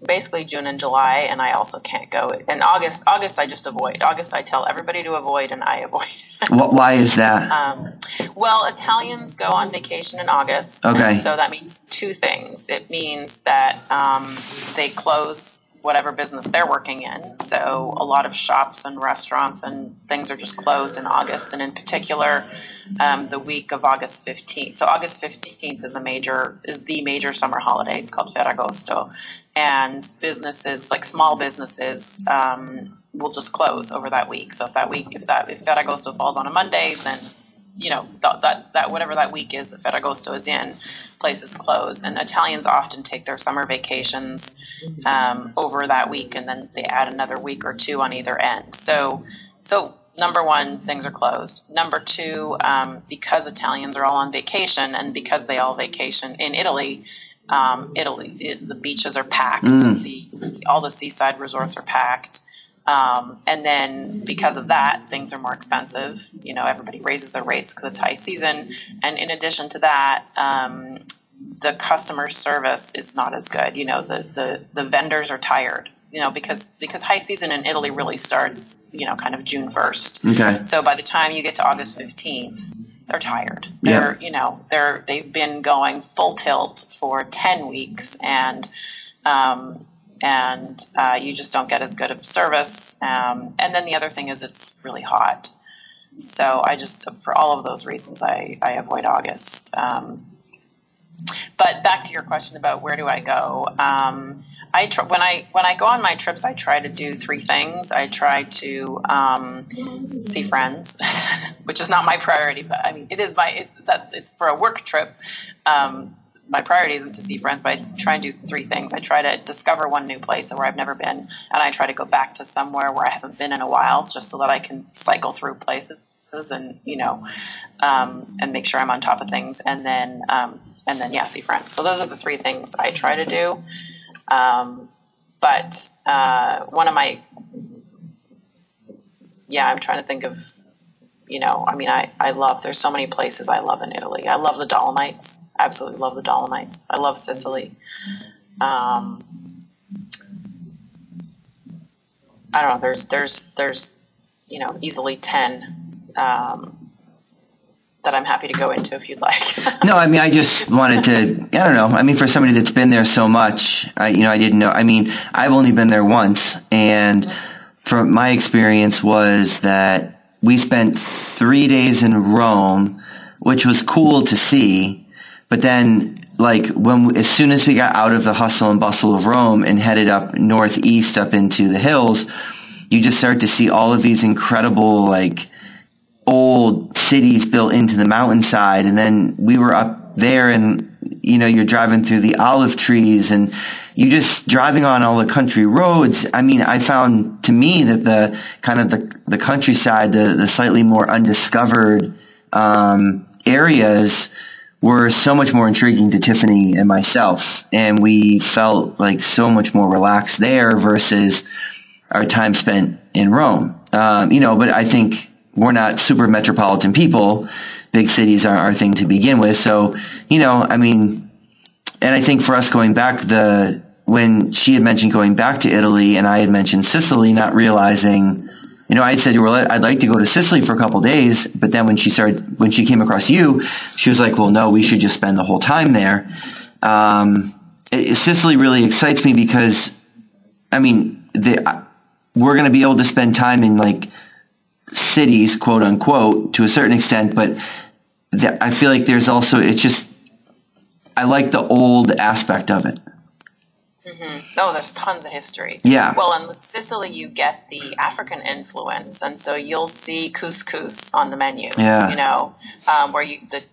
basically June and July. And I also can't go in August. I just avoid August. I tell everybody to avoid and I avoid. Why is that? Italians go on vacation in August. Okay. So that means two things. It means that, they close whatever business they're working in. So a lot of shops and restaurants and things are just closed in August. And in particular, the week of August 15th. So August 15th is the major summer holiday. It's called Ferragosto. And businesses, small businesses, will just close over that week. So if Ferragosto falls on a Monday, then that whatever that week is that Ferragosto is in, places close. And Italians often take their summer vacations over that week, and then they add another week or two on either end. So number one, things are closed. Number two, because Italians are all on vacation, and because they all vacation in Italy, the beaches are packed. All the seaside resorts are packed. And then because of that, things are more expensive. Everybody raises their rates because it's high season. And in addition to that, the customer service is not as good. The vendors are tired, because high season in Italy really starts, kind of June 1st. Okay. So by the time you get to August 15th, they're tired. They're, they've been going full tilt for 10 weeks and you just don't get as good of service. And then the other thing is it's really hot. So for all of those reasons, I avoid August. But back to your question about where do I go? When I go on my trips, I try to do three things. I try to see friends, which is not my priority, but I mean, it is it's for a work trip. My priority isn't to see friends, but I try and do three things. I try to discover one new place where I've never been, and I try to go back to somewhere where I haven't been in a while just so that I can cycle through places places and, you know, and make sure I'm on top of things. And then yeah, see friends. So those are the three things I try to do. But one of my, yeah, I'm trying to think of, you know, I mean, I love, there's so many places I love in Italy. I love the Dolomites. Absolutely love the Dolomites. I love Sicily. I don't know. There's, you know, easily 10, that I'm happy to go into if you'd like. No, I mean, I just wanted to, I don't know. I mean, for somebody that's been there so much, I didn't know. I mean, I've only been there once. And from my experience was that we spent 3 days in Rome, which was cool to see. But then, like, as soon as we got out of the hustle and bustle of Rome and headed up northeast up into the hills, you just start to see all of these incredible, like, old cities built into the mountainside. And then we were up there and, you know, you're driving through the olive trees and you just driving on all the country roads. I mean, I found to me that the kind of the countryside, the slightly more undiscovered areas were so much more intriguing to Tiffany and myself. And we felt like so much more relaxed there versus our time spent in Rome. You know, but I think we're not super metropolitan people. Big cities aren't our thing to begin with. So, you know, I mean, and I think for us going back, when she had mentioned going back to Italy and I had mentioned Sicily, not realizing, you know, I had said, well, I'd like to go to Sicily for a couple of days. But then when she came across you, she was like, well, no, we should just spend the whole time there. Sicily really excites me because, I mean, we're going to be able to spend time in, like, cities, quote unquote, to a certain extent, but I feel like there's also, it's just, I like the old aspect of it. Mm-hmm. Oh, there's tons of history. Yeah. Well, in Sicily, you get the African influence, and so you'll see couscous on the menu. Yeah. You know, where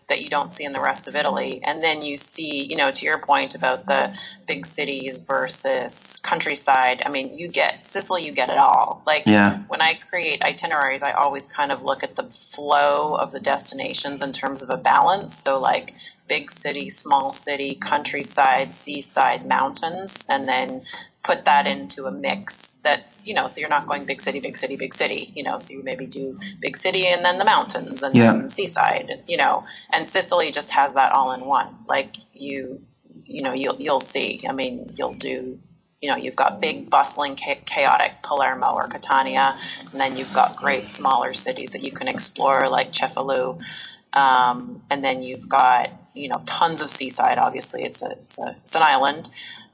that you don't see in the rest of Italy, and then you see, you know, to your point about the big cities versus countryside. I mean, you get Sicily, you get it all. Like, yeah. When I create itineraries, I always kind of look at the flow of the destinations in terms of a balance. So, like, big city, small city, countryside, seaside, mountains, and then put that into a mix that's, you know, so you're not going big city, big city, big city, you know, so you maybe do big city and then the mountains and then seaside, you know, and Sicily just has that all in one. Like you know, you'll see, I mean, you'll do, you know, you've got big, bustling, chaotic Palermo or Catania, and then you've got great smaller cities that you can explore like Cefalu, and then you've got, you know, tons of seaside. Obviously, it's an island,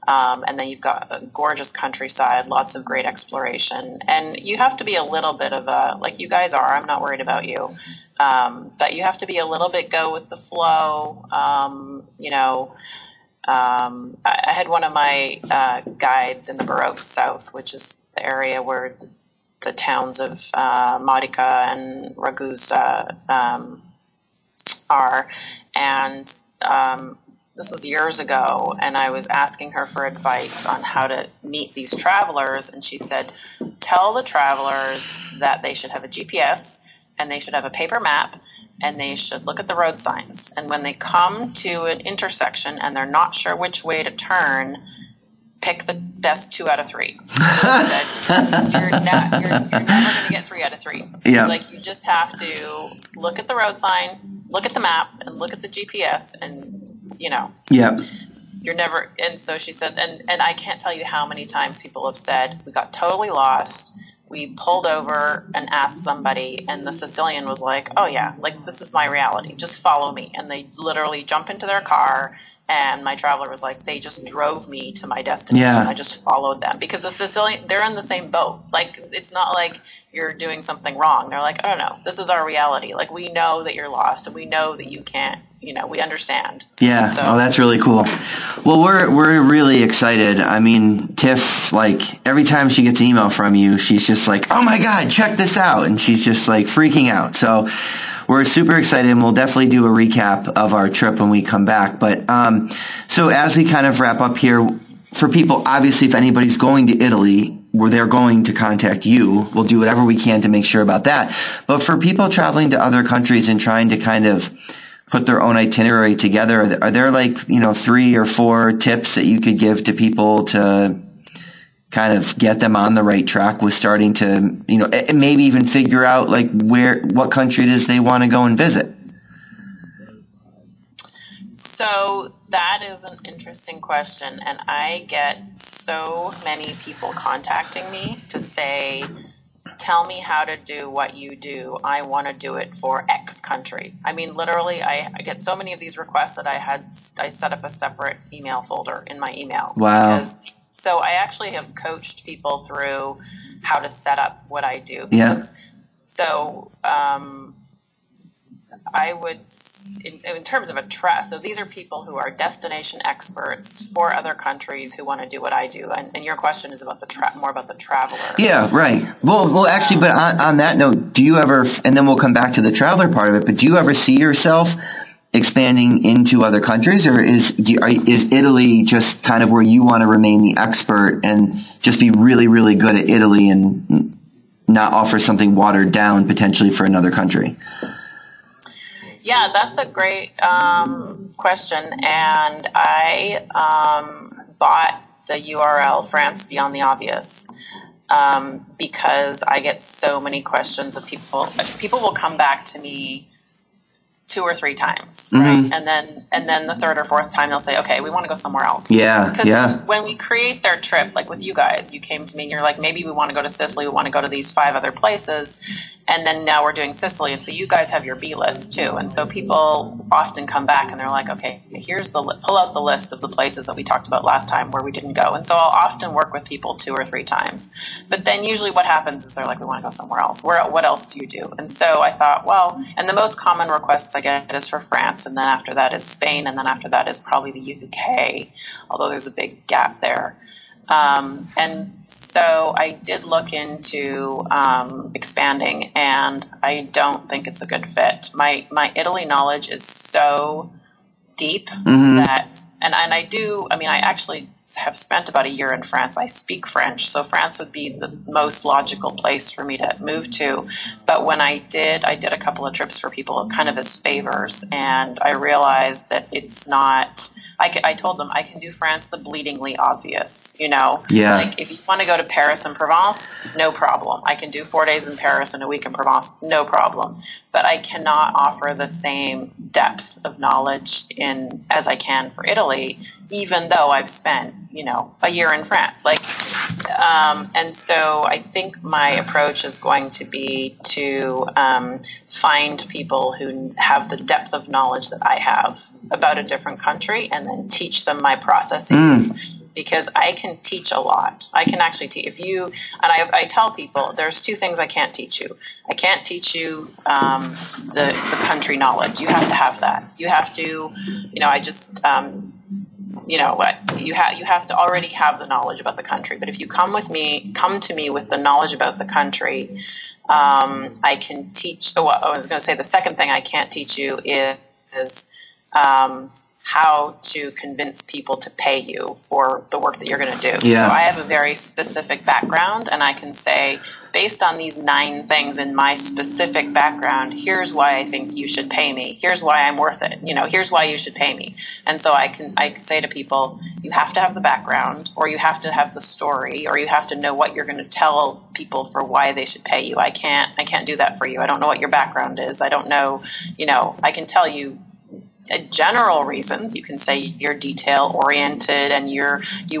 and then you've got a gorgeous countryside, lots of great exploration. And you have to be a little bit of a, like you guys are. I'm not worried about you, but you have to be a little bit go with the flow. You know, I had one of my guides in the Baroque South, which is the area where the towns of Modica and Ragusa are. And this was years ago, and I was asking her for advice on how to meet these travelers, and she said, tell the travelers that they should have a GPS, and they should have a paper map, and they should look at the road signs. And when they come to an intersection and they're not sure which way to turn, pick the best 2 out of 3. So said, you're never going to get 3 out of 3. Yeah. Like, you just have to look at the road sign, look at the map, and look at the GPS, and, you know. Yeah. You're never – and so she said – and I can't tell you how many times people have said, we got totally lost, we pulled over and asked somebody, and the Sicilian was like, oh, yeah, like, this is my reality. Just follow me. And they literally jump into their car. And my traveler was like, they just drove me to my destination. Yeah. I just followed them. Because the Sicilian, they're in the same boat. Like, it's not like you're doing something wrong. They're like, oh, no, this is our reality. Like, we know that you're lost, and we know that you can't, you know, we understand. Yeah. So, oh, that's really cool. Well, we're really excited. I mean, Tiff, like, every time she gets an email from you, she's just like, oh, my God, check this out. And she's just, like, freaking out. So we're super excited, and we'll definitely do a recap of our trip when we come back. But so as we kind of wrap up here, for people, obviously, if anybody's going to Italy, where they're going to contact you. We'll do whatever we can to make sure about that. But for people traveling to other countries and trying to kind of put their own itinerary together, are there like, you know, 3 or 4 tips that you could give to people to kind of get them on the right track with starting to, you know, maybe even figure out like what country it is they want to go and visit? So that is an interesting question, and I get so many people contacting me to say, tell me how to do what you do. I want to do it for X country. I mean, literally, I get so many of these requests that I set up a separate email folder in my email. Wow. So I actually have coached people through how to set up what I do. Yes. Yeah. So I would, in terms of a trust, so these are people who are destination experts for other countries who want to do what I do. And your question is about more about the traveler. Yeah, right. Well, actually, but on that note, do you ever, and then we'll come back to the traveler part of it, but do you ever see yourself expanding into other countries, or is Italy just kind of where you want to remain the expert and just be really, really good at Italy and not offer something watered down potentially for another country? Yeah, that's a great question, and I bought the URL France Beyond the Obvious because I get so many questions of people. People will come back to me 2 or 3 times, right? Mm-hmm. And then the 3rd or 4th time they'll say, okay, we want to go somewhere else. Yeah, because when we create their trip, like with you guys, you came to me and you're like, maybe we want to go to Sicily, we want to go to these 5 other places, and then now we're doing Sicily, and so you guys have your B list too, and so people often come back and they're like, okay, here's the pull out the list of the places that we talked about last time where we didn't go, and so I'll often work with people 2 or 3 times, but then usually what happens is they're like, we want to go somewhere else. What else do you do? And so I thought, well, and the most common request I get is for France, and then after that is Spain, and then after that is probably the UK, although there's a big gap there. And so I did look into expanding, and I don't think it's a good fit. My Italy knowledge is so deep that, and I do, I mean, I actually have spent about a year in France. I speak French, so France would be the most logical place for me to move to. But when I did a couple of trips for people kind of as favors, and I realized that it's not – I told them I can do France the bleedingly obvious, you know. Yeah. Like if you want to go to Paris and Provence, no problem. I can do 4 days in Paris and a week in Provence, no problem. But I cannot offer the same depth of knowledge as I can for Italy, even though I've spent, you know, a year in France. Like, and so I think my approach is going to be to find people who have the depth of knowledge that I have about a different country and then teach them my processes. Because I can teach a lot. I can actually teach I tell people there's 2 things I can't teach you. I can't teach you the country knowledge. You have to have that. You have to, you know, I just you know what you have to already have the knowledge about the country. But if you come to me with the knowledge about the country, I can teach. Oh, I was going to say the second thing I can't teach you is how to convince people to pay you for the work that you're going to do. Yeah. So I have a very specific background, and I can say, based on these 9 things in my specific background, here's why I think you should pay me. Here's why I'm worth it. You know, here's why you should pay me. And so I say to people, you have to have the background, or you have to have the story, or you have to know what you're going to tell people for why they should pay you. I can't do that for you. I don't know what your background is. I don't know, you know, I can tell you general reasons. You can say you're detail oriented and you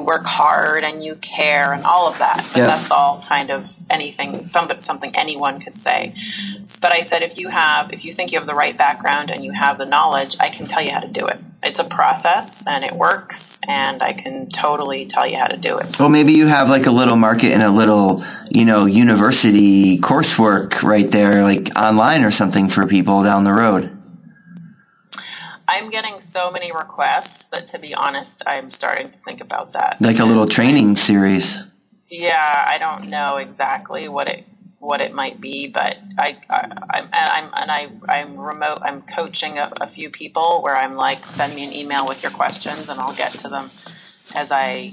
work hard and you care and all of that, but that's all kind of anything something anyone could say. But I said if you think you have the right background and you have the knowledge, I can tell you how to do it. It's a process and it works, and I can totally tell you how to do it. Well, maybe you have like a little market and a little, you know, university coursework right there, like online or something for people down the road. I'm getting so many requests that, to be honest, I'm starting to think about that. Like a little training series. Yeah, I don't know exactly what it might be, but I'm remote. I'm coaching a few people where I'm like, send me an email with your questions, and I'll get to them as I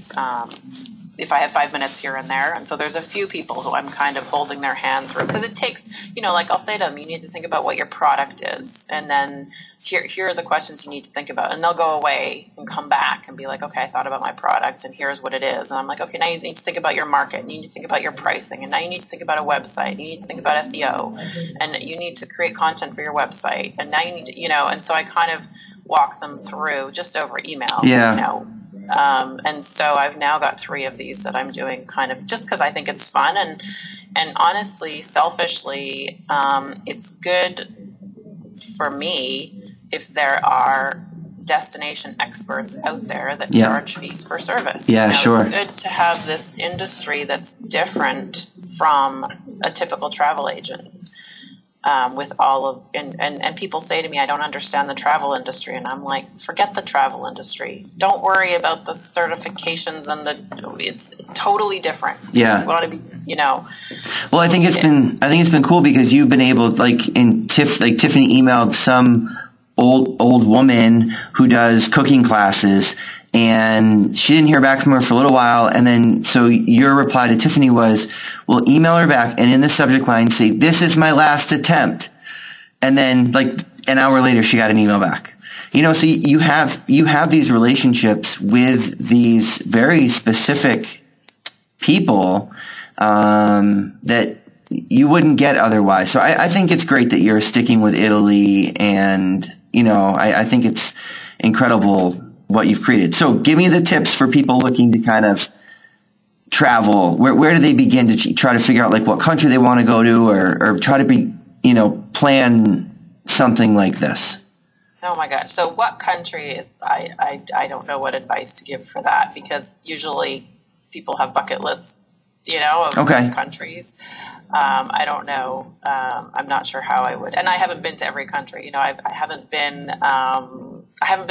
if I have 5 minutes here and there. And so there's a few people who I'm kind of holding their hand through, because it takes, you know, like I'll say to them, you need to think about what your product is, and then here are the questions you need to think about. And they'll go away and come back and be like, okay, I thought about my product and here's what it is. And I'm like, okay, now you need to think about your market, and you need to think about your pricing, and now you need to think about a website, you need to think about SEO, and you need to create content for your website. And now you need to, you know, and so I kind of walk them through just over email, yeah. You know. And so I've now got 3 of these that I'm doing kind of just because I think it's fun. And honestly, selfishly, it's good for me if there are destination experts out there that yeah. charge fees for service. Yeah, you know, sure. It's good to have this industry that's different from a typical travel agent. With all of and people say to me, I don't understand the travel industry, and I'm like, forget the travel industry. Don't worry about the certifications and the. It's totally different. Yeah, you want to be, you know. Well, I think it's been cool because you've been able, like in Tiffany emailed some old woman who does cooking classes, and she didn't hear back from her for a little while, and then so your reply to Tiffany was, we'll email her back and in the subject line say, this is my last attempt, and then like an hour later she got an email back, you know. So you have these relationships with these very specific people that you wouldn't get otherwise. So I think it's great that you're sticking with Italy, and you know, I think it's incredible what you've created. So give me the tips for people looking to kind of travel. Where do they begin to try to figure out like what country they want to go to, or try to be, you know, plan something like this? Oh my gosh. So what country is, I don't know what advice to give for that, because usually people have bucket lists, you know, of okay. countries. I don't know. I'm not sure how I would, and I haven't been to every country. You know, I haven't been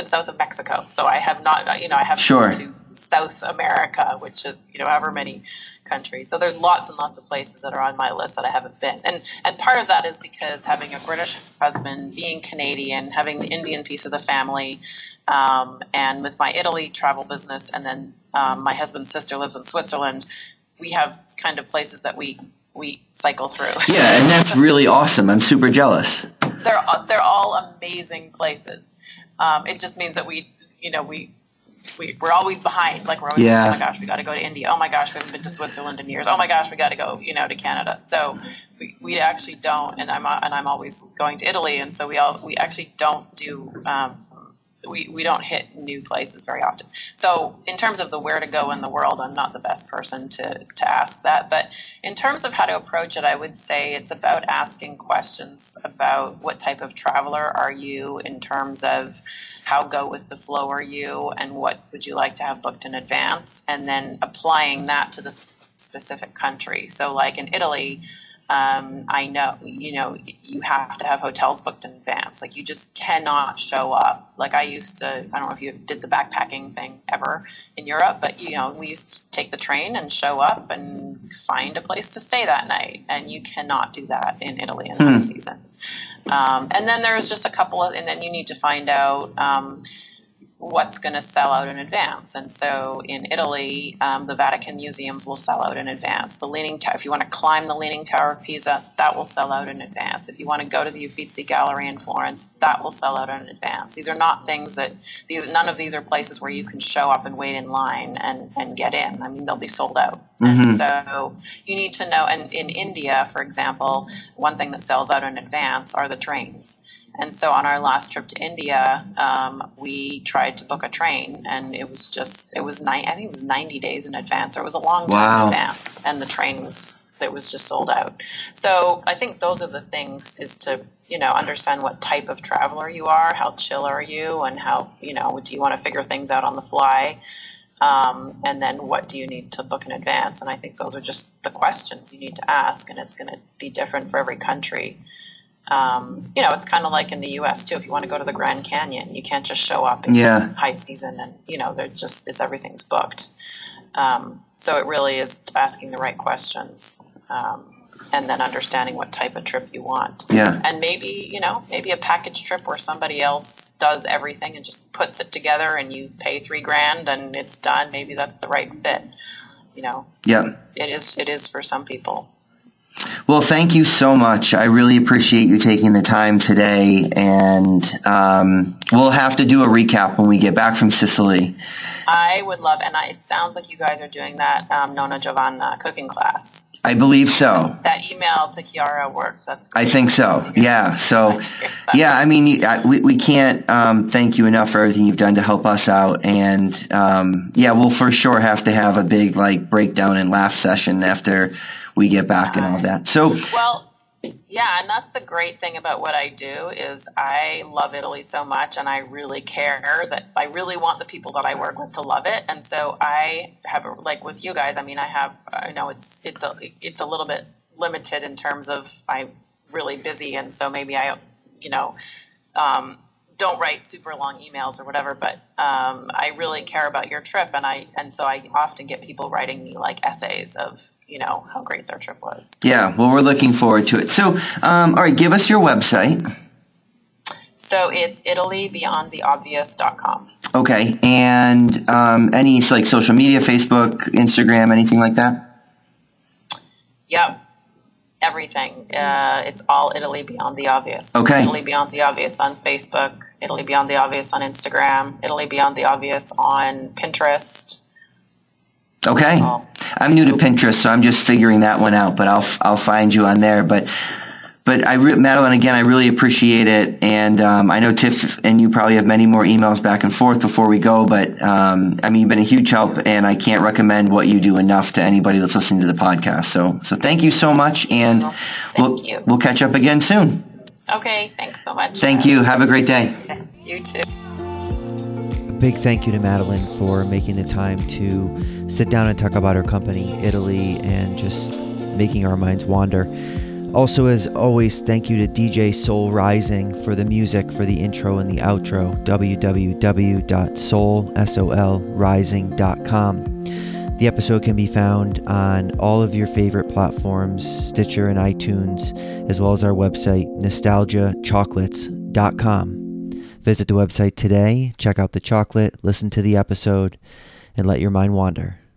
south of Mexico, so I have not. You know, I haven't sure. been to South America, which is, you know, however many countries. So there's lots and lots of places that are on my list that I haven't been, and part of that is because having a British husband, being Canadian, having the Indian piece of the family. And with my Italy travel business, and then my husband's sister lives in Switzerland. We have kind of places that we cycle through. Yeah, and that's really awesome. I'm super jealous. They're all amazing places. It just means that we're always behind. Like we're always yeah. like, oh my gosh, we got to go to India. Oh my gosh, we haven't been to Switzerland in years. Oh my gosh, we got to go, you know, to Canada. So we actually don't. And I'm always going to Italy, and so we actually don't do. We don't hit new places very often. So in terms of the where to go in the world, I'm not the best person to ask that. But in terms of how to approach it, I would say it's about asking questions about what type of traveler are you, in terms of how go with the flow are you, and what would you like to have booked in advance, and then applying that to the specific country. So like in Italy, I know, you know, you have to have hotels booked in advance. Like you just cannot show up. Like I used to, I don't know if you did the backpacking thing ever in Europe, but you know, we used to take the train and show up and find a place to stay that night. And you cannot do that in Italy in that season. And then there's just a couple of, and then you need to find out, what's going to sell out in advance. And so in Italy, the Vatican museums will sell out in advance. The Leaning Tower, if you want to climb the Leaning Tower of Pisa, that will sell out in advance. If you want to go to the Uffizi Gallery in Florence, that will sell out in advance. These are not things that, these, none of these are places where you can show up and wait in line and get in. I mean, they'll be sold out. Mm-hmm. And so you need to know, and in India, for example, one thing that sells out in advance are the trains. And so on our last trip to India, we tried to book a train, and it was just, I think it was 90 days in advance, or it was a long time wow. in advance, and the train was just sold out. So I think those are the things, is to, you know, understand what type of traveler you are, how chill are you, and how, you know, do you want to figure things out on the fly? And then what do you need to book in advance? And I think those are just the questions you need to ask, and it's going to be different for every country. You know, it's kind of like in the U.S. too. If you want to go to the Grand Canyon, you can't just show up in yeah. high season, and you know, there's just everything's booked. So it really is asking the right questions, and then understanding what type of trip you want. Yeah. And maybe a package trip where somebody else does everything and just puts it together, and you pay $3,000 and it's done. Maybe that's the right fit. you know, it is for some people. Well, thank you so much. I really appreciate you taking the time today, and we'll have to do a recap when we get back from Sicily. I would love, and it sounds like you guys are doing that Nonna Giovanna cooking class. I believe so. That email to Chiara works. That's great. I think so. Yeah. So, yeah, I mean, we can't thank you enough for everything you've done to help us out. And, yeah, we'll for sure have to have a big, like, breakdown and laugh session after we get back and all that. So, well, yeah, and that's the great thing about what I do is I love Italy so much, and I really care that I really want the people that I work with to love it. And so I have, like with you guys, I mean, I know it's a little bit limited in terms of I'm really busy, and so maybe I, you know, don't write super long emails or whatever, but I really care about your trip, and so I often get people writing me like essays of, you know, how great their trip was. Yeah, well, we're looking forward to it. So, all right, give us your website. So it's italybeyondtheobvious.com. Okay, and any like social media, Facebook, Instagram, anything like that? Yep, everything. It's all Italy Beyond the Obvious. Okay. Italy Beyond the Obvious on Facebook, Italy Beyond the Obvious on Instagram, Italy Beyond the Obvious on Pinterest. Okay. I'm new to Pinterest, so I'm just figuring that one out, but I'll find you on there. But Madeline, again, I really appreciate it. And I know Tiff and you probably have many more emails back and forth before we go, but I mean, you've been a huge help, and I can't recommend what you do enough to anybody that's listening to the podcast. So thank you so much, and we'll catch up again soon. Okay. Thanks so much. Thank you. Have a great day. Okay. You too. Big thank you to Madeline for making the time to sit down and talk about her company, Italy, and just making our minds wander. Also, as always, thank you to DJ Soul Rising for the music for the intro and the outro, www.soulrising.com. The episode can be found on all of your favorite platforms, Stitcher and iTunes, as well as our website, nostalgiachocolates.com. Visit the website today, check out the chocolate, listen to the episode, and let your mind wander.